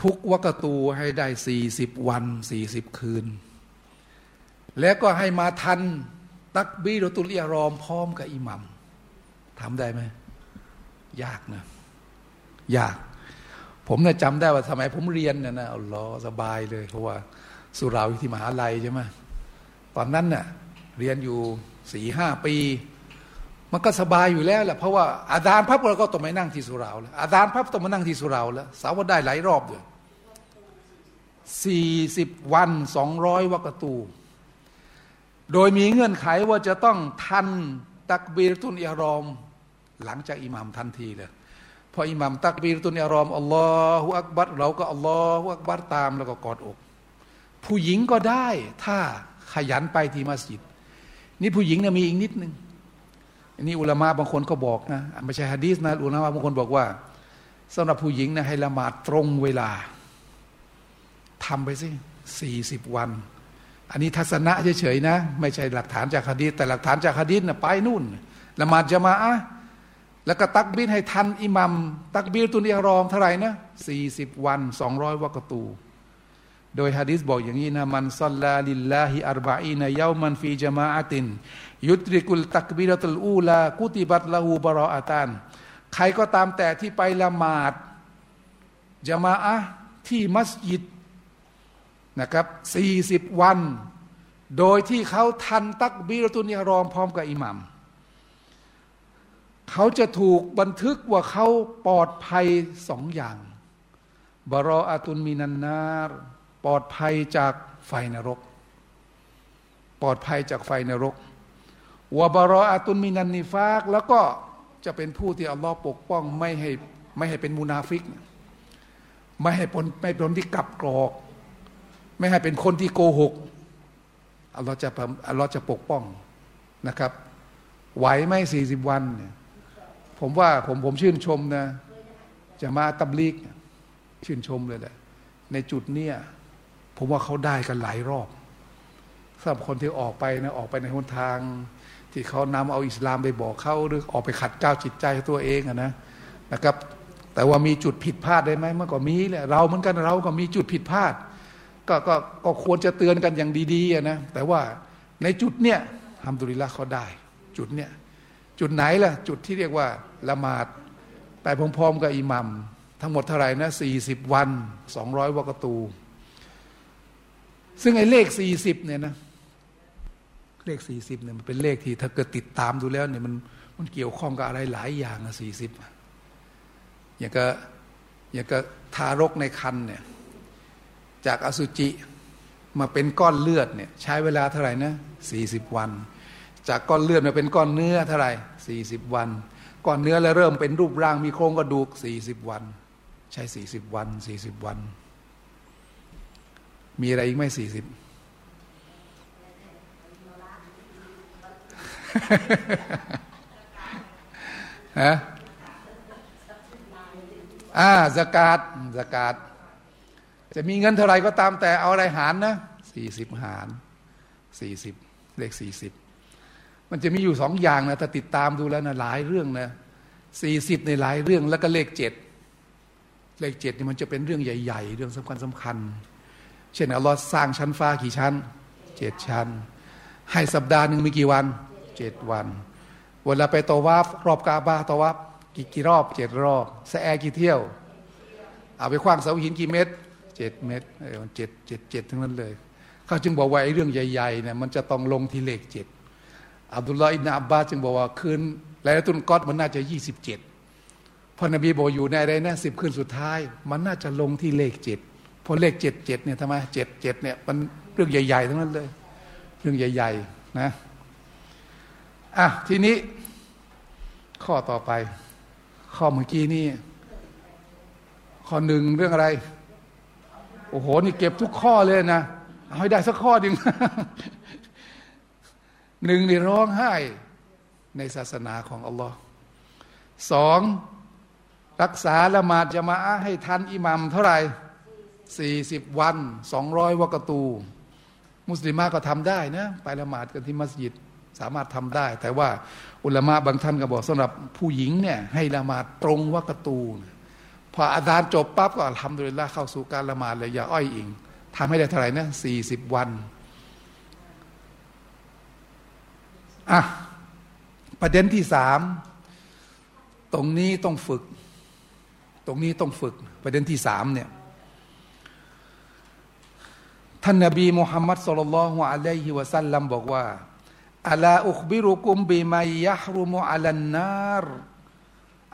ทุกวักตูให้ได้สี่สิบวันสี่สิบคืนแล้วก็ให้มาทันตักบีรอตุลอิหรอมพร้อมกับอิหมัมทำได้ไหมยากนะยากผมเนี่ยจำได้ว่าสมัยผมเรียนเนี่ยนะอัลลอฮ์สบายเลยเพราะว่าสุราวิทยามหาลัยใช่ไหมตอนนั้นน่ะเรียนอยู่ สี่ห้า ปีมันก็สบายอยู่แล้วแหละเพราะว่าอาจารย์พับเราก็ต้องมานั่งที่สุราแล้วอาจารย์พับต้องมานั่งที่สุราแล้วสาวได้หลายรอบเลยสี่สิบวันสองร้อยวักตูโดยมีเงื่อนไขว่าจะต้องทันตักบีรตุนอิหรอมหลังจากอิหม่ามทันทีเลยพออิหม่ามตักบีรตุนอิหรอมอัลลอฮุอักบัรเราก็อัลลอฮุอักบัรตามแล้วก็กอดอกผู้หญิงก็ได้ถ้าขยันไปที่มัสยิดนี่ผู้หญิงเนี่ยมีอีกนิดนึงนี่อุลามะบางคนก็บอกนะไม่ใช่หะดีษนะอุลามะบางคนบอกว่าสำหรับผู้หญิงนะให้ละหมาดตรงเวลาทำไปสิสี่สิบวันอันนี้ทัศนะเฉยๆนะไม่ใช่หลักฐานจากหะดีษแต่หลักฐานจากหะดีษนะไปนู่นละหมาดญะมาอะห์แล้วก็ตักบีรให้ทันอิหมัมตักบีรตุนอิหรอมเท่าไหร่นะสี่สิบวันสองร้อยวักตูโดยหะดีษบอกอย่างนี้นะมันซัลลาลิลลาฮิอัรบะอีนะเยามันฟีญะมาอะตินยุตริกุลตักบีรตุลอูลากุติบัตละฮูบะรออะตันใครก็ตามแต่ที่ไปละหมาดญะมาอะห์ที่มัสยิดนะครับสี่สิบวันโดยที่เขาทันตักบีรตุนอิหรอมพร้อมกับอิหมัมเขาจะถูกบันทึกว่าเขาปลอดภัยสองอย่างบะรออะตุนมินันนารปลอดภัยจากไฟนรกปลอดภัยจากไฟนรกวะบะรออะตุนมินันนิฟากแล้วก็จะเป็นผู้ที่อัลลอฮ์ปกป้องไม่ให้ไม่ให้เป็นมุนาฟิกไม่ให้เป็นไม่เป็นคนที่กลับกรอกไม่ให้เป็นคนที่โกหกอัลลอฮ์จะอัลลอฮ์จะปกป้องนะครับไหวไหมสี่สิบวันเนี่ยผมว่าผมผมชื่นชมนะจะมาตับลีกชื่นชมเลยแหละในจุดเนี้ยผมว่าเขาได้กันหลายรอบสำหรับคนที่ออกไปนะออกไปในหนทางที่เขานำเอาอิสลามไปบอกเขาหรือออกไปขัดเจ้าจิตใจตัวเองอะนะนะครับแต่ว่ามีจุดผิดพลาดได้ไหมมันก็มีแหละเราเหมือนกันเราก็มีจุดผิดพลาดก็ก็ก็ควรจะเตือนกันอย่างดีๆนะแต่ว่าในจุดเนี้ยอัลฮัมดุลิลละห์เขาได้จุดเนี้ยจุดไหนล่ะจุดที่เรียกว่าละหมาดไปพร้อมๆกับอิหมัมทั้งหมดเท่าไหร่นะสี่สิบวันสองร้อยวักตูซึ่งไอ้เลขสี่สิบเนี่ยนะเลขสี่สิบเนี่ยมันเป็นเลขที่ถ้าเกิดติดตามดูแล้วเนี่ยมันมันเกี่ยวข้องกับอะไรหลายอย่างนะสี่สิบอย่างก็อย่างก็ทารกในครรภ์เนี่ยจากอสุจิมาเป็นก้อนเลือดเนี่ยใช้เวลาเท่าไหร่นะสี่สิบวันจากก้อนเลือดมาเป็นก้อนเนื้อเท่าไหร่สี่สิบวัน ก้อนเนื้อและเริ่มเป็นรูปร่างมีโครงกระดูกสี่สิบวันใช่สี่สิบวันสี่สิบวันมีอะไรอีกไหมสี่สิบฮะอ่าซะกาตซะกาตจะมีเงินเท่าไหร่ก็ตามแต่เอาอะไรหารนะสี่สิบหารสี่สิบเลขสี่สิบมันจะมีอยู่สองอย่างนะถ้าติดตามดูแล้วนะหลายเรื่องนะสี่สิบในหลายเรื่องแล้วก็เลขเจ็ดเลขเจ็ดนี่มันจะเป็นเรื่องใหญ่ๆเรื่องสำคัญสำคัญเช่นอัลเลาะห์สร้างชั้นฟ้ากี่ชั้นเจ็ดชั้นให้สัปดาห์นึงมีกี่วันเจ็ดวันเวลาไปตะวาฟรอบกาบะตะวาฟกี่กี่รอบเจ็ดรอบสะแอกี่เที่ยวเอาไปขว้างเสาหินกี่เม็ดเจ็ดเม็ดเออเจ็ด เจ็ด เจ็ดทั้งนั้นเลยเขาจึงบอกว่าไอ้เรื่องใหญ่ๆเนี่ยมันจะต้องลงที่เลขเจ็ดอับดุลลอฮ์อิบนุอับบาสจึงบอกว่าคืนไลลาตุลกอดมันน่าจะยี่สิบเจ็ดพอนบีบอกอยู่ในอะไรนะสิบคืนสุดท้ายมันน่าจะลงที่เลขเจ็ดเพราะเลขเจ็ด เจ็ดเนี่ยทำไมเจ็ด เจ็ดเนี่ยมันเรื่องใหญ่ๆทั้งนั้นเลยเรื่องใหญ่ๆนะอ่ะทีนี้ข้อต่อไปข้อเมื่อกี้นี่ข้อหนึ่งเรื่องอะไรโอ้โหนี่เก็บทุกข้อเลยนะเอาให้ได้สักข้อหนึ่ง หนึ่งนี่ร้องไห้ในศาสนาของอัลลอฮ์สองรักษาละหมาดญะมาอะห์ให้ทันอิหมัมเท่าไหร่สี่สิบวันสองร้อยวะกะตูมุสลิมะก็ทำได้นะไปละหมาดกันที่มัสยิดสามารถทำได้แต่ว่าอุลามะบางท่านก็บอกสำหรับผู้หญิงเนี่ยให้ละหมาดตรงวะกะตูพออาซานจบปั๊บก็อัลฮัมดุลิลละห์เข้าสู่การละหมาดเลยอย่าอ้อยอิงทำให้ได้เท่าไหร่นะสี่สิบวันอ่ะประเด็นที่สามตรงนี้ต้องฝึกตรงนี้ต้องฝึกประเด็นที่สามเนี่ยท่านนบีมุฮัมมัดศ็อลลัลลอฮุอะลัยฮิวะซัลลัมบอกว่าอะลาอุคบิรุกุมบิมัยยะฮรุมุอะลันนาร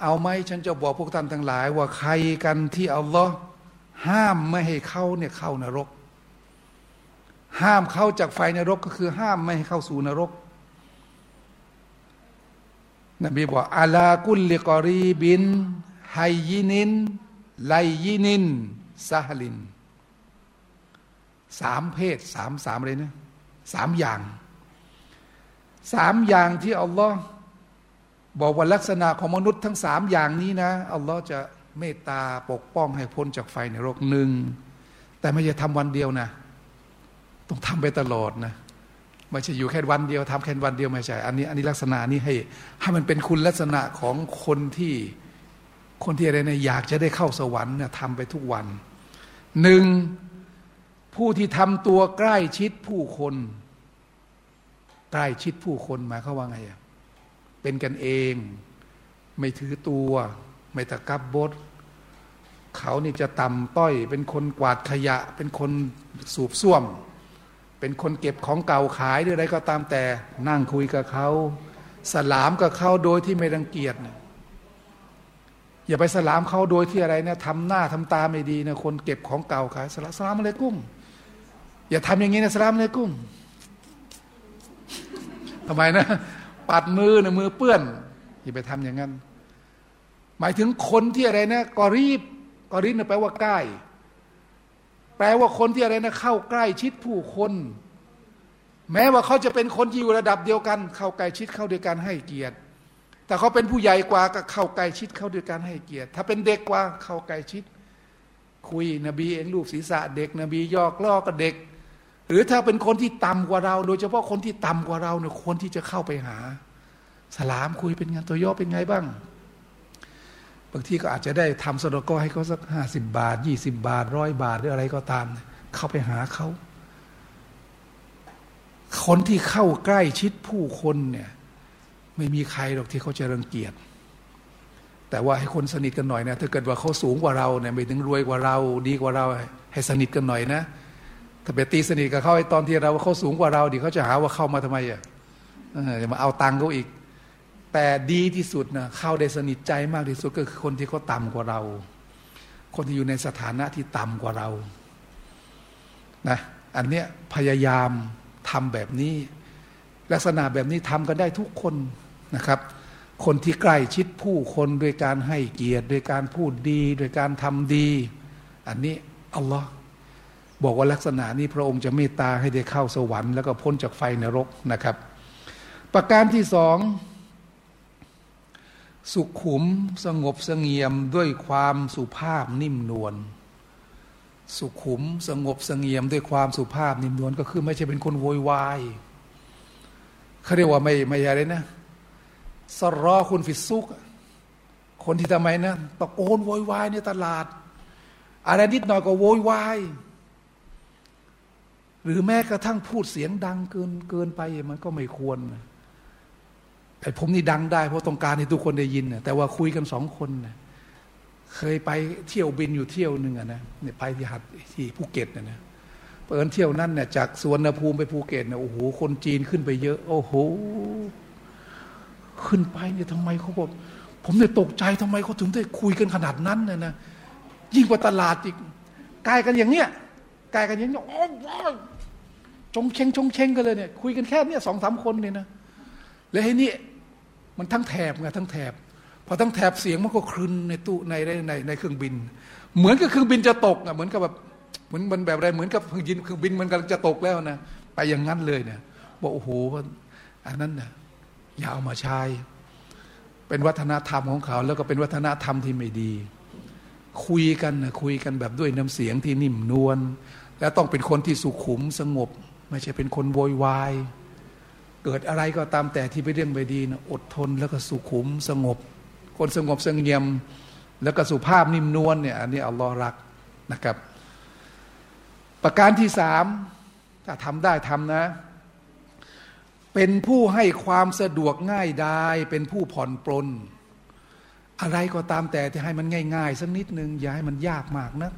เอาไหมฉันจะบอกพวกท่านทั้งหลายว่าใครกันที่อัลลอฮ์ห้ามไม่ให้เขาเนี่ยเข้านรกห้ามเขาจากไฟนรกก็คือห้ามไม่ให้เข้าสู่นรกนบีบอกอะลากุลลิกอรีบินไฮยินินไลยินินซะฮลินสามเพศสามสามเลยนะสามอย่างสามอย่างที่อัลลอฮ์บอกว่าลักษณะของมนุษย์ทั้งสามอย่างนี้นะอัลลอฮ์จะเมตตาปกป้องให้พ้นจากไฟในโลกหนึ่งแต่ไม่ใช่ทำวันเดียวนะต้องทำไปตลอดนะไม่ใช่อยู่แค่วันเดียวทำแค่วันเดียวไม่ใช่อันนี้อันนี้ลักษณะนี้ให้ให้มันเป็นคุณลักษณะของคนที่คนที่อะไรนะอยากจะได้เข้าสวรรค์นะทำไปทุกวันหนึ่งผู้ที่ทำตัวใกล้ชิดผู้คนใกล้ชิดผู้คนหมายเขาว่าไงอะเป็นกันเองไม่ถือตัวไม่ตะกับบดเขานี่จะต่ำต้อยเป็นคนกวาดขยะเป็นคนสูบส้วมเป็นคนเก็บของเก่าขายหรืออะไรก็ตามแต่นั่งคุยกับเขาสลามกับเขาโดยที่ไม่รังเกียจอย่าไปสลามเขาโดยที่อะไรนะทำหน้าทำตาไม่ดีนะคนเก็บของเก่าขายสลามสลามอะไรกุ้งอย่าทำอย่างนี้นะสลามอะไรกุ้งทำไมนะปัดมือนะมือเปื้อนอย่าไปทำอย่างนั้นหมายถึงคนที่อะไรนะกอรีบกอรีบนะแปลว่าใกล้แปลว่าคนที่อะไรนะเข้าใกล้ชิดผู้คนแม้ว่าเขาจะเป็นคนที่อยู่ระดับเดียวกันเข้าใกล้ชิดเข้าด้วยกันให้เกียรติแต่เขาเป็นผู้ใหญ่กว่าก็เข้าใกล้ชิดเข้าด้วยกันให้เกียรติถ้าเป็นเด็กกว่าเข้าใกล้ชิดคุยนบีเองรูปศีรษะเด็กนบียอกล้อกับเด็กหรือถ้าเป็นคนที่ต่ำกว่าเราโดยเฉพาะคนที่ต่ำกว่าเราเนี่ยคนที่จะเข้าไปหาสลามคุยเป็นไงตัวย่อเป็นไงบ้างบางทีก็อาจจะได้ทำสะดอกก็ให้เขาสักห้าสิบบาทยี่สิบบาทร้อยบาทหรืออะไรก็ตามเข้าไปหาเขาคนที่เข้าใกล้ชิดผู้คนเนี่ยไม่มีใครหรอกที่เขาจะรังเกียจแต่ว่าให้คนสนิทกันหน่อยนะถ้าเกิดว่าเขาสูงกว่าเราเนี่ยไม่ถึงรวยกว่าเราดีกว่าเราให้สนิทกันหน่อยนะถ้าไปตีสนิทกับเขาไอ้ตอนที่เราเขาสูงกว่าเราดิเขาจะหาว่าเข้ามาทำไมอ่ะเดี๋ยวมาเอาตังค์เขาอีกแต่ดีที่สุดนะเข้าได้สนิทใจมากที่สุดก็คือคนที่เขาต่ำกว่าเราคนที่อยู่ในสถานะที่ต่ำกว่าเรานะอันเนี้ยพยายามทำแบบนี้ลักษณะแบบนี้ทำกันได้ทุกคนนะครับ คนที่ใกล้ชิดผู้คนโดยการให้เกียรติโดยการพูดดีโดยการทำดีอันนี้อัลลอฮ์บอกว่าลักษณะนี้พระองค์จะเมตตาให้ได้เข้าสวรรค์แล้วก็พ้นจากไฟนรกนะครับประการที่สองสุขุมสงบเสงี่ยมด้วยความสุภาพนิ่มนวลสุขุมสงบเสงี่ยมด้วยความสุภาพนิ่มนวลก็คือไม่ใช่เป็นคนโวยวายเขาเรียกว่าไม่ไม่อะไรนะสรอคุณฟิซุกคนที่ทำไมนะตะโกนโวยวายในตลาดอะไรนิดหน่อยก็โวยวายหรือแม้กระทั่งพูดเสียงดังเกินเกินไปมันก็ไม่ควรแต่ผมนี่ดังได้เพราะต้องการให้ทุกคนได้ยินแต่ว่าคุยกันสองคนเคยไปเที่ยวบินอยู่เที่ยวหนึ่งนะเนี่ยไปที่หัดที่ภูเก็ตนะนะเปิดเที่ยวนั้นเนี่ยจากสุวรรณภูมิไปภูเก็ตเนี่ยโอ้โหคนจีนขึ้นไปเยอะโอ้โหขึ้นไปเนี่ยทำไมเขาบอกผมเนี่ยตกใจทำไมเขาถึงได้คุยกันขนาดนั้นนะนะยิ่งกว่าตลาดอีกใกล้กันอย่างเนี้ยใกล้กันอย่างเนี้ยโอ้ยชงเชงชงเชงกันเลยเนี่ยคุยกันแค่เนี่ยสองสามคนเนี่ยนะแล้วไอ้นี่มันทั้งแถบไงทั้งแถบพอทั้งแถบเสียงมันก็ครึนในตู้ในในในเครื่องบินเหมือนกับเครื่องบินจะตกอ่ะเหมือนกับแบบเหมือนมันแบบอะไรเหมือนกับเครื่องบินเครื่องบินมันกำลังจะตกแล้วนะไปอย่างนั้นเลยเนี่ยบอกโอ้โหอันนั้นน่ะอย่าเอามาใช้เป็นวัฒนธรรมของเขาแล้วก็เป็นวัฒนธรรมที่ไม่ดีคุยกันนะคุยกันแบบด้วยน้ำเสียงที่นิ่มนวลและต้องเป็นคนที่สุขุมสงบไม่ใช่เป็นคนโวยวายเกิดอะไรก็ตามแต่ที่ไปเรื่องไม่ดีนะอดทนแล้วก็สุขุมสงบคนสงบเสงี่ยมแล้วก็สุภาพนิ่มนวลเนี่ยอันนี้อัลลอฮ์รักนะครับประการที่สามถ้าทำได้ทำนะเป็นผู้ให้ความสะดวกง่ายดายเป็นผู้ผ่อนปรนอะไรก็ตามแต่ที่ให้มันง่ายๆสักนิดนึงอย่าให้มันยากมากนะ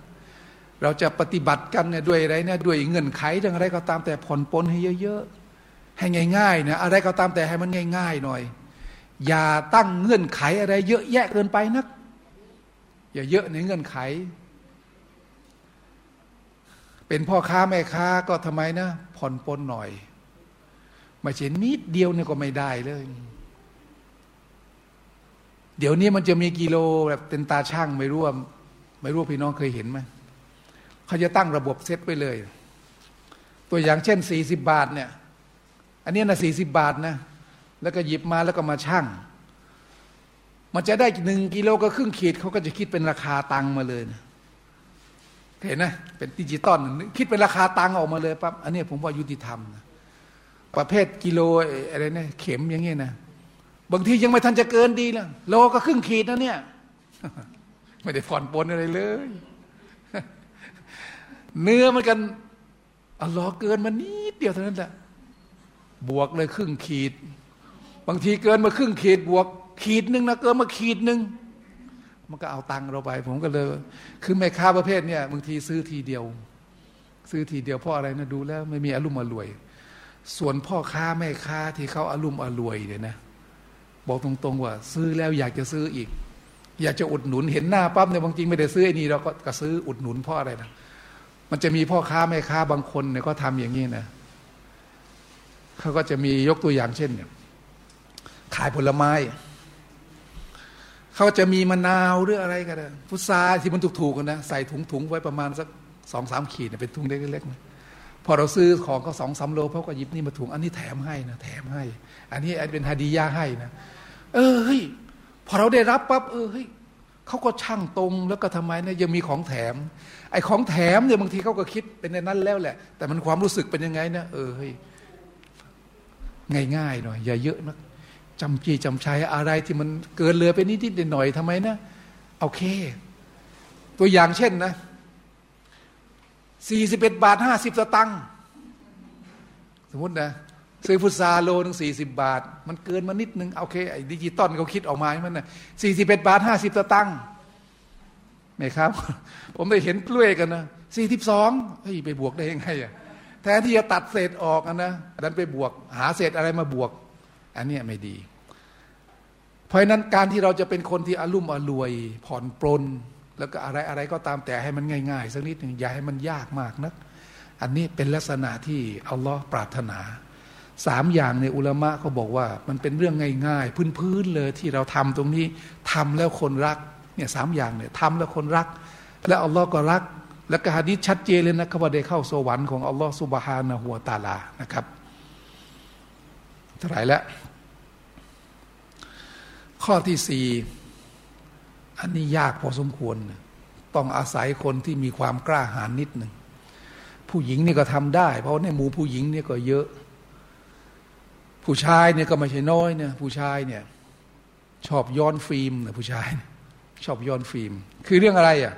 เราจะปฏิบัติกันเนี่ยด้วยอะไรเนี่ยด้วยเงื่อนไขดังอะไรก็ตามแต่ผ่อนปรนให้เยอะๆให้ง่ายๆนะอะไรก็ตามแต่ให้มันง่ายๆหน่อยอย่าตั้งเงื่อนไขอะไรเยอะแยะเกินไปนักอย่าเยอะในเงื่อนไขเป็นพ่อค้าแม่ค้าก็ทำไมนะผ่อนปรนหน่อยไม่ใช่นิดเดียวเนี่ยก็ไม่ได้เลยเดี๋ยวนี้มันจะมีกิโลแบบเป็นตาช่างไม่รู้ว่าไม่รู้พี่น้องเคยเห็นไหมเขาจะตั้งระบบเซตไปเลยตัวอย่างเช่นสี่สิบบาทเนี่ยอันนี้นะสี่สิบบาทนะแล้วก็หยิบมาแล้วก็มาชั่งมันจะได้หนึ่งกิโลก็ครึ่งขีดเขาก็จะคิดเป็นราคาตังมาเลยนะเห็นไหมเป็นดิจิตอลคิดเป็นราคาตังออกมาเลยปั๊บอันนี้ผมว่ายุติธรรมนะประเภทกิโลอะไรเนี่ยเข็มอย่างเงี้ยนะบางทียังไม่ทันจะเกินดีนะโลก็ครึ่งขีดนะเนี่ยไม่ได้ผ่อนปรนอะไรเลยเนื้อมันกันอ๋อล้อเกินมานิดเดียวเท่านั้นแหละบวกเลยครึ่งขีดบางทีเกินมาครึ่งขีดบวกขีดนึงนะเกินมาขีดนึงมันก็เอาตังค์เราไปผมก็เลยคือแม่ค้าประเภทเนี่ยบางทีซื้อทีเดียวซื้อทีเดียวเพราะอะไรนะดูแล้วไม่มีอารมณ์อรวยส่วนพ่อค้าแม่ค้าที่เขาอารมณ์อรวยเนี่ยนะบอกตรงๆว่าซื้อแล้วอยากจะซื้ออีกอยากจะอุดหนุนเห็นหน้าปั๊บเนี่ยบางทีไม่ได้ซื้อไอ้นี่เราก็ก็ซื้ออุดหนุนเพราะอะไรนะมันจะมีพ่อค้าแม่ค้าบางคนเนี่ยก็ทำอย่างนี้นะเขาก็จะมียกตัวอย่างเช่นเนี่ยขายผลไม้เขาจะมีมะนาวหรืออะไรกันนะพุทราที่มันถูกๆกันนะใส่ถุงๆไว้ประมาณสักสองสามขีดเป็นถุงเล็กๆนะพอเราซื้อของก็สองสามโลเขาก็หยิบนี่มาถุงอันนี้แถมให้นะแถมให้อันนี้เป็นฮาดียะให้นะเออเฮ้ยพอเราได้รับปั๊บเออเฮ้ยเขาก็ช่างตรงแล้วก็ทำไมเนี่ยยังมีของแถมไอ้ของแถมเนี่ยบางทีเขาก็คิดเป็นในนั้นแล้วแหละแต่มันความรู้สึกเป็นยังไงนะเออเฮ้ยง่ายๆหน่อยอย่าเยอะนะจำจีจำใช้อะไรที่มันเกินเลือไปนิดๆหน่อยๆทำไมนะโอเคตัวอย่างเช่นนะสี่สิบเอ็ดบาทห้าสิบสตางค์สมมตินะซื้อพุทราโลนึงสี่สิบบาทมันเกินมานิดนึงโอเคไอ้ดิจิตอลเขาคิดออกมาให้มันนะสี่สิบเอ็ดบาทห้าสิบสตางค์ไหมครับผมได้เห็นกล้วยกันนะสี่สิบสองเฮ้ยไปบวกได้ยังไงอ่ะแทนที่จะตัดเศษออกอ่ะนะดันไปบวกหาเศษอะไรมาบวกอันนี้ไม่ดีเพราะนั้นการที่เราจะเป็นคนที่อลุ่มอรวยผ่อนปรนแล้วก็อะไรอะไรก็ตามแต่ให้มันง่ายๆสักนิดหนึ่งอย่าให้มันยากมากนักอันนี้เป็นลักษณะที่อัลลอฮ์ปรารถนา สามอย่างในอุลามะเขาบอกว่ามันเป็นเรื่องง่ายๆพื้นๆเลยที่เราทำตรงนี้ทำแล้วคนรักเนี่ยสามอย่างเนี่ยทำแล้วคนรักและอัลลอฮ์ก็รักและกะฮะดิษชัดเจนเลยนะครับว่าได้เข้าสวรรค์ของอัลลอฮ์ซุบฮานะฮูวะตะอาลานะครับเท่าไหร่แล้วข้อที่สี่อันนี้ยากพอสมควรต้องอาศัยคนที่มีความกล้าหาญนิดหนึ่งผู้หญิงนี่ก็ทำได้เพราะในหมู่ผู้หญิงนี่ก็เยอะผู้ชายเนี่ยก็ไม่ใช่น้อยเนี่ยผู้ชายเนี่ยชอบย้อนฟิล์มนะผู้ชายชอบย้อนฟิล์มคือเรื่องอะไรอ่ะ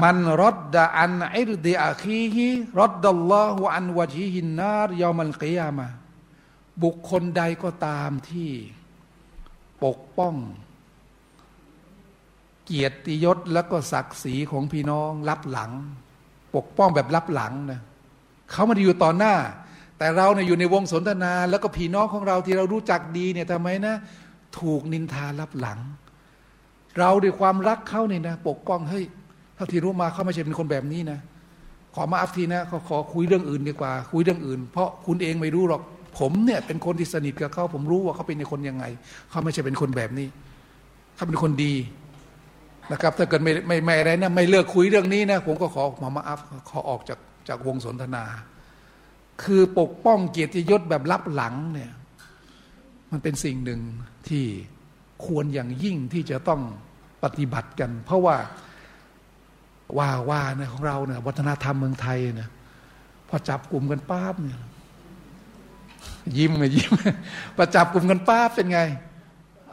มันรอดดะอันอิรดิอาคีฮิรอดดัลลอฮุอันวะจีฮินนารยอมัลกิยามะห์บุคคลใดก็ตามที่ปกป้องเกียรติยศและก็ศักดิ์ศรีของพี่น้องลับหลังปกป้องแบบลับหลังนะเขาไม่ได้อยู่ต่อหน้าแต่เราเนี่ยอยู่ในวงสนทนาแล้วก็พี่น้องของเราที่เรารู้จักดีเนี่ยทำไมนะถูกนินทาลับหลังเราด้วยความรักเขาเนี่ยนะปกป้องเฮ้ยเท่าที่รู้มาเขาไม่ใช่เป็นคนแบบนี้นะขอมาอัฟทีนะขอขอคุยเรื่องอื่นดีกว่าคุยเรื่องอื่นเพราะคุณเองไม่รู้หรอกผมเนี่ยเป็นคนที่สนิทกับเขาผมรู้ว่าเขาเป็นคนยังไงเขาไม่ใช่เป็นคนแบบนี้เขาเป็นคนดีนะครับถ้าเกิดไม่ไม่ไม่อะไรนะไม่เลิกคุยเรื่องนี้นะผมก็ขอมามาอัพขอออกจากจากวงสนทนาคือปกป้องเกียรติยศแบบลับหลังเนี่ยมันเป็นสิ่งหนึ่งที่ควรอย่างยิ่งที่จะต้องปฏิบัติกันเพราะว่าว่าว่านะของเราเนี่ยวัฒนธรรมเมืองไทยนะพอจับกลุ่มกันป้าบเนี่ยยิ้มเลยยิ้มพอจับกลุ่มกันป้าบเป็นไง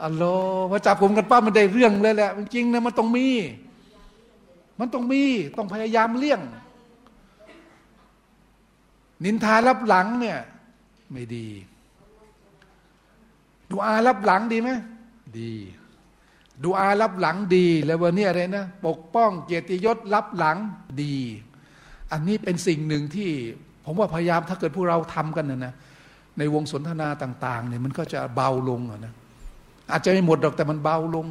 อัลลอฮ์พอจับกลุ่มกันป้าบมันได้เรื่องเลยแหละจริงๆนะมันต้องมีมันต้องมีต้องพยายามเลี่ยงนินทาลับหลังเนี่ยไม่ดีดุอาลับหลังดีไหมดีดุอาลับหลังดีแล้ววันนี้อะไรนะปกป้องเกียรติยศลับหลังดีอันนี้เป็นสิ่งหนึ่งที่ผมว่าพยายามถ้าเกิดพวกเราทำกันนะนะในวงสนทนาต่างๆเนี่ยมันก็จะเบาลงนะอาจจะไม่หมดหรอกแต่มันเบาลง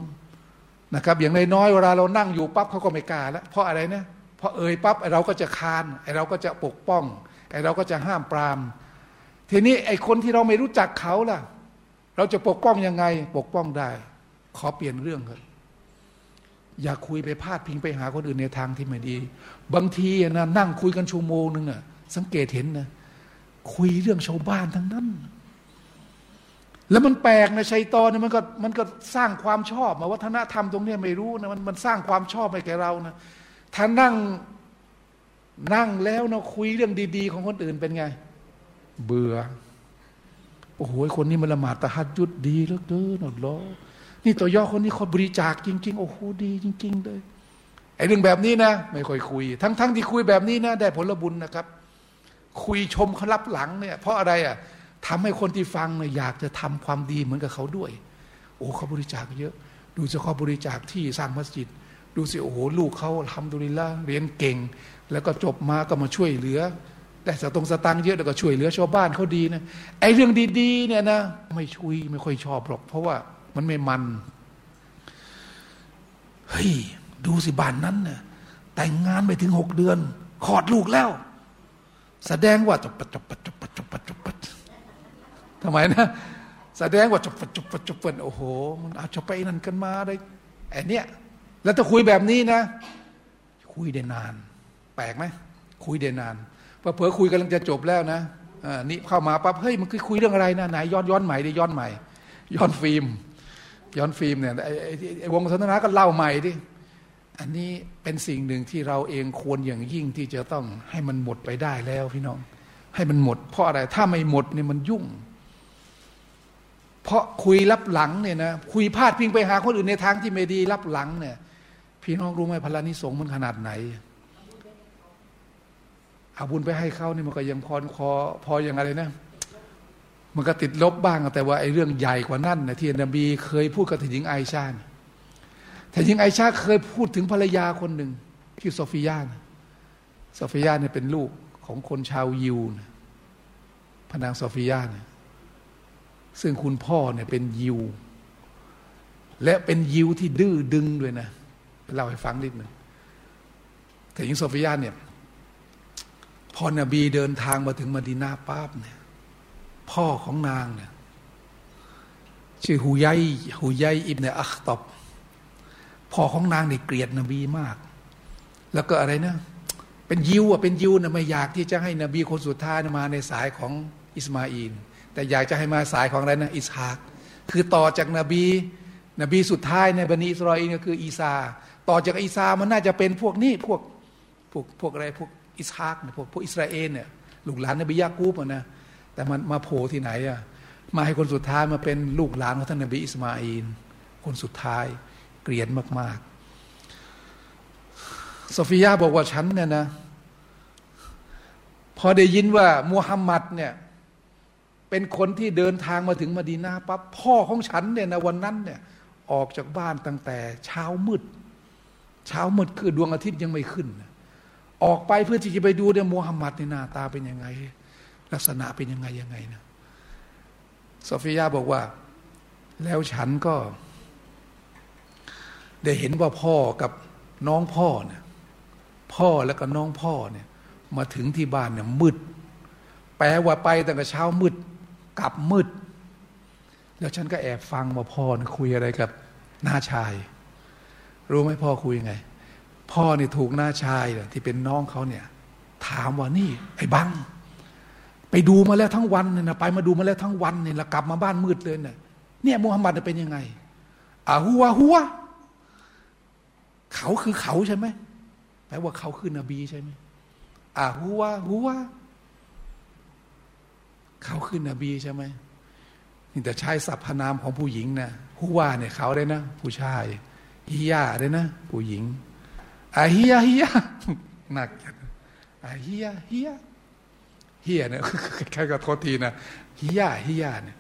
นะครับอย่างน้อยๆเวลาเรานั่งอยู่ปั๊บเขาก็ไม่กล้าแล้วเพราะอะไรนะเพราะเอ่ยปั๊บเราก็จะคานเราก็จะปกป้องไอ้เราก็จะห้ามปรามทีนี้ไอ้คนที่เราไม่รู้จักเขาล่ะเราจะปกป้องยังไงปกป้องได้ขอเปลี่ยนเรื่องเถอะอย่าคุยไปพาดพิงไปหาคนอื่นในทางที่ไม่ดีบางทีนะนั่งคุยกันชั่วโมงนึงน่ะสังเกตเห็นนะคุยเรื่องชาวบ้านทั้งนั้นแล้วมันแปลกนะชัยฏอนเนี่ยมันก็มันก็สร้างความชอบมาวัฒนธรรมตรงเนี้ยไม่รู้นะมันมันสร้างความชอบให้แก่เรานะถ้านั่งนั่งแล้วนะคุยเรื่องดีๆของคนอื่นเป็นไงเบื่อโอ้โหคนนี้มันละหมาดตะฮัดยุดดีเหลือเกินอดล้อนี่ตัวย่อคนนี้เขาบริจาคจริงๆโอ้โหดีจริงๆเลยไอ้เรื่องแบบนี้นะไม่ค่อยคุยทั้งๆที่คุยแบบนี้นะได้ผลบุญนะครับคุยชมเขาลับหลังเนี่ยเพราะอะไรอ่ะทำให้คนที่ฟังเนี่ยอยากจะทำความดีเหมือนกับเขาด้วยโอ้เขาบริจาคเยอะดูสิเขาบริจาคที่สร้างมัสยิดดูสิโอ้โหลูกเขาอัลฮัมดุลิลละห์เรียนเก่งแล้วก็จบมาก็มาช่วยเหลือได้สตงค์สตางค์เยอะแล้วก็ช่วยเหลือชาวบ้านเขาดีนะไอ้เรื่องดีๆเนี่ยนะไม่ช่วยไม่ค่อยชอบหรอกเพราะว่ามันไม่มันเฮ้ยดูสิบ้านนั้นนะแต่งงานไปถึงหกเดือนคลอดลูกแล้วแสดงว่าจบปัดจบปัดจบปัดจบปัดจบปัดทำไมนะแสดงว่าจบปัดจบปัดจบปัดโอ้โหมันอาจจะไปนั่นกันมาได้ไอ้เนี่ยแล้วถ้าคุยแบบนี้นะคุยได้นานแปลกไหมคุยเด่นนานพอเผลอคุยกำลังจะจบแล้วนะอ่านี่เข้ามาปั๊บเฮ้ยมันคือคุยเรื่องอะไรนะไหนย้อนย้อนใหม่ดิย้อนใหม่ย้อนฟิล์มย้อนฟิล์มเนี่ยไอ้ไอ้ไอ้วงสนทนาก็เล่าใหม่ดิอันนี้เป็นสิ่งหนึ่งที่เราเองควรอย่างยิ่งที่จะต้องให้มันหมดไปได้แล้วพี่น้องให้มันหมดเพราะอะไรถ้าไม่หมดเนี่ยมันยุ่งเพราะคุยลับหลังเนี่ยนะคุยพาดพิงไปหาคนอื่นในทางที่ไม่ดีลับหลังเนี่ยพี่น้องรู้ไหมพลานิสงส์มันขนาดไหนเอาบุญไปให้เขานี่มันก็ยังพอคอพออย่างอะไรนะมันก็ติดลบบ้างแต่ว่าไอ้เรื่องใหญ่กว่านั้นนะที่นบีเคยพูดกับท่านหญิงไอชาท่านหญิงไอชาเคยพูดถึงภรรยาคนหนึ่งที่โซฟียานะโซฟียาเนี่ยเป็นลูกของคนชาวยิวนะพระนางโซฟียานะซึ่งคุณพ่อเนี่ยเป็นยิวและเป็นยิวที่ดื้อดึงด้วยนะเล่าให้ฟังนิดหนึ่งแต่หญิงโซฟียาเนี่ย พอนบีเดินทางมาถึงมะดีนะห์ปั๊บเนี่ยพ่อของนางเนี่ยชื่อฮุยัยฮุยัยอิบนุอัคฏอบพ่อของนางเนี่ยเกลียดนบีมากแล้วก็อะไรนะเป็นยิวอ่ะเป็นยิวนะไม่อยากที่จะให้นบีคนสุดท้ายมาในสายของอิสมาอีลแต่อยากจะให้มาสายของอะไรนะอิสฮากคือต่อจากนบีนบีสุดท้ายในบันิอิสรออีลก็คืออีซาต่อจากอีซามันน่าจะเป็นพวกนี้พวกพวกพวกอะไรพวกอิสฮากเนี่ยพวกพวกอิสราเอลเนี่ยลูกหลานนบียากูบอ่ะนะแต่มันมาโผล่ที่ไหนอ่ะมาให้คนสุดท้ายมาเป็นลูกหลานของท่านนบีอิสมาอีลคนสุดท้ายเกลียดมากๆซอฟียาบอกว่าฉันเนี่ยนะพอได้ยินว่ามูฮัมหมัดเนี่ยเป็นคนที่เดินทางมาถึงมะดีนะห์ปั๊บพ่อของฉันเนี่ยนะวันนั้นเนี่ยออกจากบ้านตั้งแต่เช้ามืดเช้ามืดคือดวงอาทิตย์ยังไม่ขึ้นออกไปเพื่อที่จะไปดูเนี่ยมูฮัมหมัดในหน้าตาเป็นยังไงลักษณะเป็นยังไงยังไงนะซอฟียาบอกว่าแล้วฉันก็ได้เห็นว่าพ่อกับน้องพ่อเนี่ยพ่อแล้วก็น้องพ่อเนี่ยมาถึงที่บ้านเนี่ยมืดแปลว่าไปตั้งแต่เช้ามืดกลับมืดแล้วฉันก็แอบฟังว่าพ่อเนี่ยคุยอะไรกับน้าชายรู้ไหมพ่อคุยยังไงพ่อเนี่ยถูกน้าชายเนี่ยที่เป็นน้องเขาเนี่ยถามว่านี่ไอ้บังไปดูมาแล้วทั้งวันเนี่ยนะไปมาดูมาแล้วทั้งวันเนี่ยแล้วกลับมาบ้านมืดเลยเนี่ยเนี่ยมูฮัมหมัดเป็นยังไงอะฮัวฮัวเขาคือเขาใช่ไหมแปลว่าเขาคือนบีใช่ไหมอะฮัวฮัวเขาคือนบีใช่ไหมนี่แต่ใช้สรรพนามของผู้หญิงนะฮัวเนี่ยเขาได้นะผู้ชายฮิยาได้นะผู้หญิงอะฮิยาฮิยาหนักอะฮิยาฮิยาเฮียเนี่ยแค่ก็โทษทีนะฮิยาฮิยาเนี่ย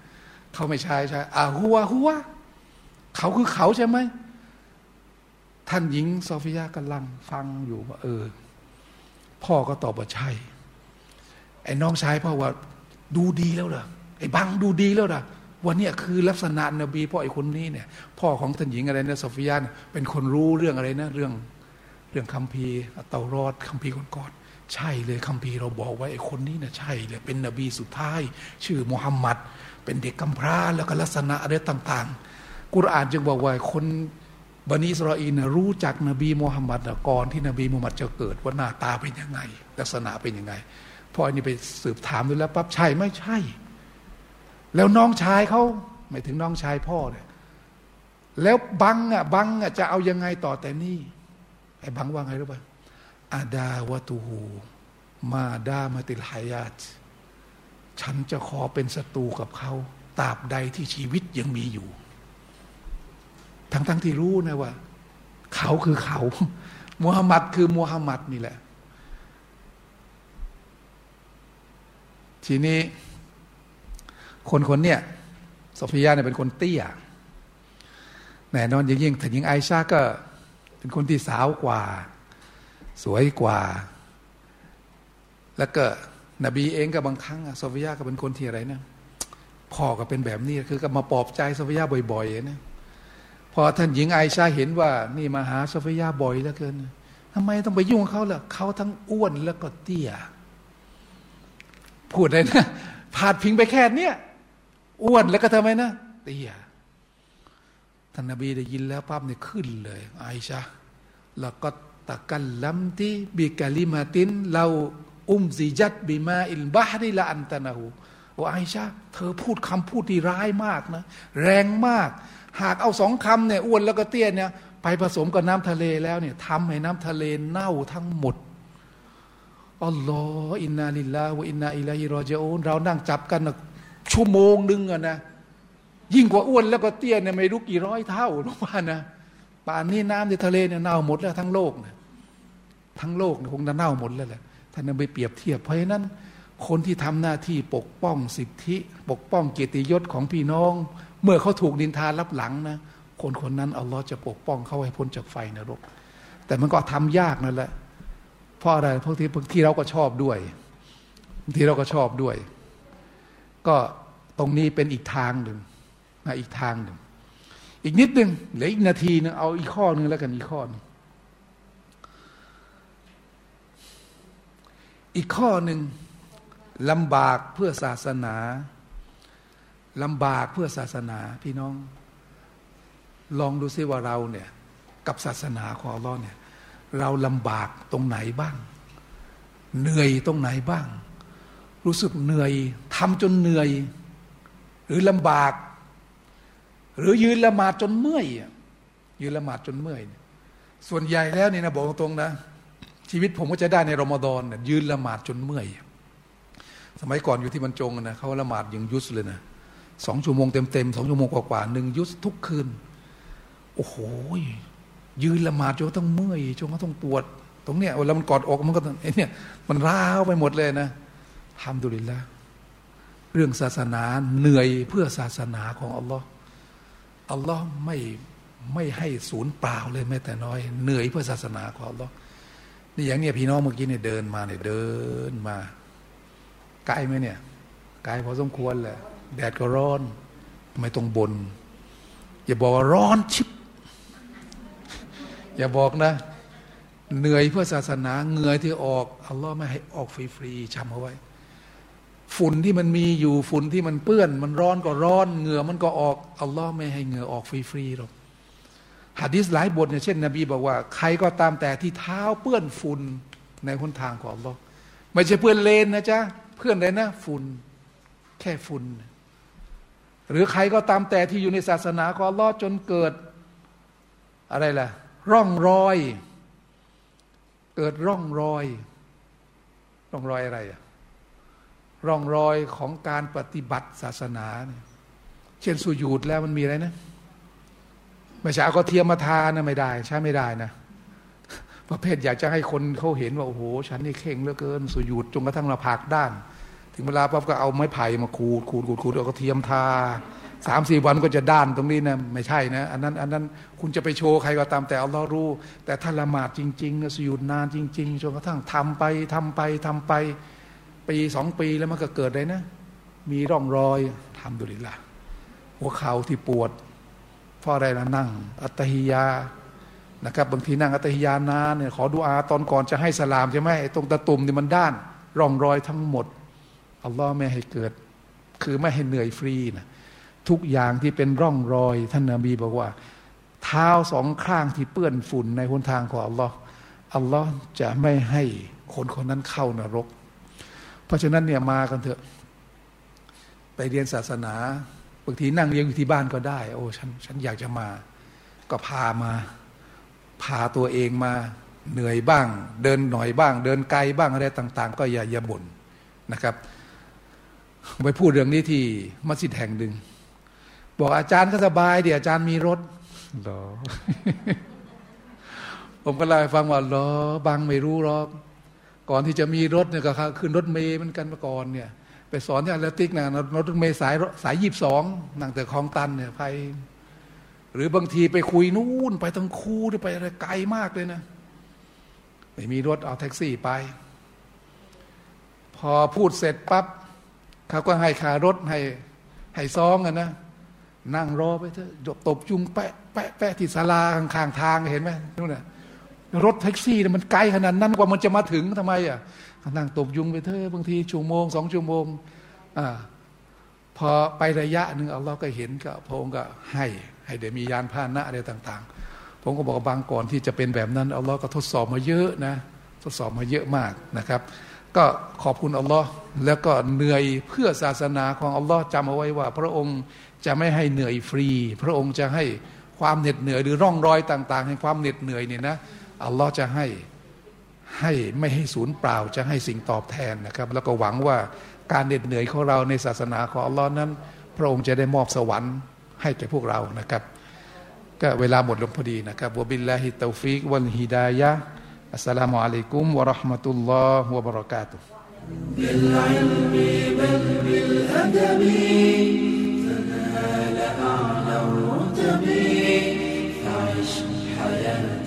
เขาไม่ใช่ใช่อาหัวหัวเขาคือเขาใช่ไหมท่านหญิงซอฟียากำลังฟังอยู่ว่าเออพ่อก็ตอบว่าใช่ไอ้น้องชายพ่อว่าดูดีแล้วเหรอไอ้บังดูดีแล้วเหรอวันนี้คือลักษณะนบีพ่อไอ้คนนี้เนี่ยพ่อของท่านหญิงอะไรนะซอฟียาเป็นคนรู้เรื่องอะไรนะเรื่องเรื่องคัมภีร์เตารอดคัมภีร์ก่อนใช่เลยคัมภีร์เราบอกว่าไอ้คนนี้นะใช่เลยเป็นนบีสุดท้ายชื่อมุฮัมมัดเป็นเด็กกำพร้าแล้วก็ลักษณะอะไรต่างๆกุรอานจึงบอกว่าคนบันิอิสรออีลนะรู้จักนบีมุฮัมมัดก่อนที่นบีมุฮัมมัดจะเกิดว่าหน้าตาเป็นยังไงลักษณะเป็นยังไงพออันนี้ไปสืบถามดูแล้วปั๊บใช่ไม่ใช่แล้วน้องชายเขาหมายถึงน้องชายพ่อเนี่ยแล้วบังอ่ะบังอ่ะจะเอายังไงต่อแต่นี่ไอ้บังว่าไงรู้ป่ะอาดาวะตูฮูมาดามะติลฮายาตฉันจะขอเป็นศัตรูกับเขาตราบใดที่ชีวิตยังมีอยู่ทั้งๆ ท, ที่รู้นะว่าเขาคือเขามูฮัมหมัดคือมูฮัมหมัดนี่แหละทีนี้คนคนเนี่ยซอฟียาเนี่ยเป็นคนเตี้ยแน่นอนยิ่งๆถึงยิ่งไอชาก็เป็นคนที่สาวกว่าสวยกว่าแล้วก็นบีเองก็บางครั้งซอฟียาก็เป็นคนที่อะไรนะพ่อก็เป็นแบบนี้คือก็มาปลอบใจซอฟียาบ่อยๆนะพอท่านหญิงไอชาเห็นว่านี่มาหาซอฟียาบ่อยเหลือเกินทำไมต้องไปยุ่งเขาล่ะเขาทั้งอ้วนแล้วก็เตี้ยพูดเลยนะพาดพิงไปแค่เนี้ยอ้วนแล้วก็ทำไมนะเตี้ยท่านนบีได้ยินแล้วปั๊บเนี่ยขึ้นเลยไอชาแล้วก็ตะกัลลัมติบิกะลิมาตินเราอุ้มซีจัดบิมาอิลบะฮริละอันตะนะฮูโอ้ไอชาเธอพูดคำพูดที่ร้ายมากนะแรงมากหากเอาสองคำเนี่ยอ้วนแล้วก็เตี้ยเนี่ยไปผสมกับน้ำทะเลแล้วเนี่ยทำให้น้ำทะเลเน่าทั้งหมดอัลลอฮฺอินนาลิลลาฮิวะอินนาอิลัยฮิรอญิอูนเรานั่งจับกันชั่วโมงนึงอะนะยิ่งกว่าอ้วนแล้วก็เตี้ยเนี่ยไม่รู้กี่ร้อยเท่าหรือเปล่านะป่านนี้น้ำในทะเลเนี่ยเน่าหมดแล้วทั้งโลกนะทั้งโลกคงจะเน่าหมดแล้วแหละท่านนำไปเปรียบเทียบเพราะฉะนั้นคนที่ทำหน้าที่ปกป้องสิทธิปกป้องเกียรติยศของพี่น้องเมื่อเขาถูกนินทารับหลังนะคนคนนั้นอัลลอฮฺจะปกป้องเขาให้พ้นจากไฟนรกแต่มันก็ทำยากนั่นแหละเพราะอะไรพวกที่ที่เราก็ชอบด้วยที่เราก็ชอบด้วยก็ตรงนี้เป็นอีกทางหนึ่งนะอีกทางหนึ่งอีกนิดนึงเหลืออีกนาทีนึงเอาอีกข้อนึงแล้วกันอีกข้อนึง อีกข้อหนึ่งลำบากเพื่อศาสนาลำบากเพื่อศาสนาพี่น้องลองดูซิว่าเราเนี่ยกับศาสนาของอัลเลาะห์เนี่ยเราลำบากตรงไหนบ้างเหนื่อยตรงไหนบ้างรู้สึกเหนื่อยทำจนเหนื่อยหรือลำบากหรือยืนละหมาดจนเมื่อยยืนละหมาดจนเมื่อยส่วนใหญ่แล้วนี่นะบอกตรงๆนะชีวิตผมก็จะได้ในรอมฎอนเนี่ยยืนละหมาดจนเมื่อยสมัยก่อนอยู่ที่บรรจงนะเขาละหมาดอย่างยุสเลยนะสองชั่วโมงเต็มๆสองชั่วโมงกว่าๆหนึ่งยุสทุกคืนโอ้โหยืนละหมาดจนต้องเมื่อยจนต้องปวดตรงเนี้ยเวลามันกอดอกมันก็ไอ้เนี่ยมันร้าวไปหมดเลยนะอัลฮัมดุลิลละห์เรื่องศาสนาเหนื่อยเพื่อศาสนาของอัลลอฮ์อัลลอฮ์ไม่ไม่ให้ศูนย์เปล่าเลยแม้แต่น้อยเหนื่อยเพื่อศาสนาของอัลลอฮ์นี่อย่างเนี้ยพี่น้องเมื่อกี้เนี่ยเดินมาเนี่ยเดินมาไกลไหมเนี่ยไกลพอสมควรแหละแดดก็ร้อนไม่ต้องบ่นอย่าบอกว่าร้อนชิบอย่าบอกนะเหนื่อยเพื่อศาสนาเหงื่อที่ออกอัลลอฮ์ไม่ให้ออกฟรีๆจำเอาไว้ฝุ่นที่มันมีอยู่ฝุ่นที่มันเปื้อนมันร้อนก็ร้อนเหงื่อมันก็ออกอัลลอฮ์ไม่ให้เหงื่อออกฟรีๆหรอกหะดีษหลายบทเนี่ยเช่นนบีบอกว่าใครก็ตามแต่ที่เท้าเปื้อนฝุ่นในหนทางของอัลลอฮ์ไม่ใช่เปื้อนเลนนะจ๊ะเพื่อนเลยนะฝุ่นแค่ฝุ่นหรือใครก็ตามแต่ที่อยู่ในศาสนาของอัลลอฮ์จนเกิดอะไรล่ะร่องรอยเกิดร่องรอยร่องรอยอะไรอะร่องรอยของการปฏิบัติศาสนาเช่นสุญูดแล้วมันมีอะไรนะไม่ใช่เอากระเทียมมาทานะไม่ได้ใช่ไม่ได้นะประเภทอยากจะให้คนเขาเห็นว่าโอ้โหฉันนี่เข่งเหลือเกินสุญูดจนกระทั่งเราผากด้านถึงเวลาปั๊บก็เอาไม้ไผ่มาขูดขูดขูดขูดเอากระเทียมทาสามสี่วันก็จะด้านตรงนี้นะไม่ใช่นะอันนั้นอันนั้นคุณจะไปโชว์ใครก็ตามแต่อัลลอฮ์รู้แต่ถ้าละหมาดจริงๆสุญูดนานจริงๆจนกระทั่งทำไปทำไปทำไปปีสองปีแล้วมันก็เกิดเลยนะมีร่องรอยทำดุลิละหัวเข่าที่ปวดเพราะอะไรล่ะนั่งอัตตะฮิยานะครับบางทีนั่งอัตตะฮิยานานเนี่ยขอดุอาตอนก่อนจะให้สลามใช่ไหมตรงตะตุ่มนี่มันด้านร่องรอยทั้งหมดอัลลอฮ์ไม่ให้เกิดคือไม่ให้เหนื่อยฟรีนะทุกอย่างที่เป็นร่องรอยท่านนบีบอกว่าเท้าสองข้างที่เปื้อนฝุ่นในหนทางของอัลลอฮ์อัลลอฮ์จะไม่ให้คนคนนั้นเข้านรกเพราะฉะนั้นเนี่ยมากันเถอะไปเรียนศาสนาบางทีนั่งเรียนอยู่ที่บ้านก็ได้โอ้ฉันฉันอยากจะมาก็พามาพาตัวเองมาเหนื่อยบ้างเดินหน่อยบ้างเดินไกลบ้างอะไรต่างๆก็อย่าอย่าบ่นนะครับไปพูดเรื่องนี้ที่มัสยิดแห่งหนึ่งบอกอาจารย์ก็สบายเดี๋ยวอาจารย์มีรถหรอ ผมก็เล่าให้ฟังว่าหรอบางไม่รู้หรอกก่อนที่จะมีรถเนี่ยก็ขึ้นรถเมล์เหมือนกันเมื่อก่อนเนี่ยไปสอนที่แอตแลนติกนะรถเมล์สายสายยี่สิบสองนั่งแต่คลองตันเนี่ยไปหรือบางทีไปคุยนู่นไปทั้งคู่หรือไปอะไรไกลมากเลยนะไม่มีรถเอาแท็กซี่ไปพอพูดเสร็จปั๊บเขาก็ให้ค่ารถให้ให้ซองกันนะนั่งรอไปเถอะตบจุงแปะแปะแปะที่ศาลาข้างทางเห็นไหมนู่นน่ะรถแท็กซี่มันไกลขนาดนั้นกว่ามันจะมาถึงทำไมอ่ะนั่งตบยุงไปเถอะบางทีชั่วโมงสองชั่วโมงอ่าพอไประยะหนึ่งอัลลอฮ์ก็เห็นก็พระองค์ก็ให้ให้เดี๋ยวมียานพาหนะอะไรต่างๆผมก็บอกบางก่อนที่จะเป็นแบบนั้นอัลลอฮ์ก็ทดสอบมาเยอะนะทดสอบมาเยอะมากนะครับก็ขอบคุณอัลลอฮ์แล้วก็เหนื่อยเพื่อศาสนาของอัลลอฮ์จำเอาไว้ว่าพระองค์จะไม่ให้เหนื่อยฟรีพระองค์จะให้ความเหน็ดเหนื่อยหรือร่องรอยต่างๆแห่งความเหน็ดเหนื่อยเนี่ยนะอัลลอฮ์จะให้ให้ไม่ให้สูญเปล่าจะให้สิ่งตอบแทนนะครับแล้วก็หวังว่าการเหน็ดเหนื่อยของเราในศาสนาของอัลลอฮ์นั้นพระองค์จะได้มอบสวรรค์ให้แก่พวกเรานะครับก็เวลาหมดลงพอดีนะครับวะบิลลาฮิตตอฟิกวัลฮิดายะฮ์อัสสลามุอะลัยกุมวะเราะห์มะตุลลอฮิวะบะเราะกาตุฮ์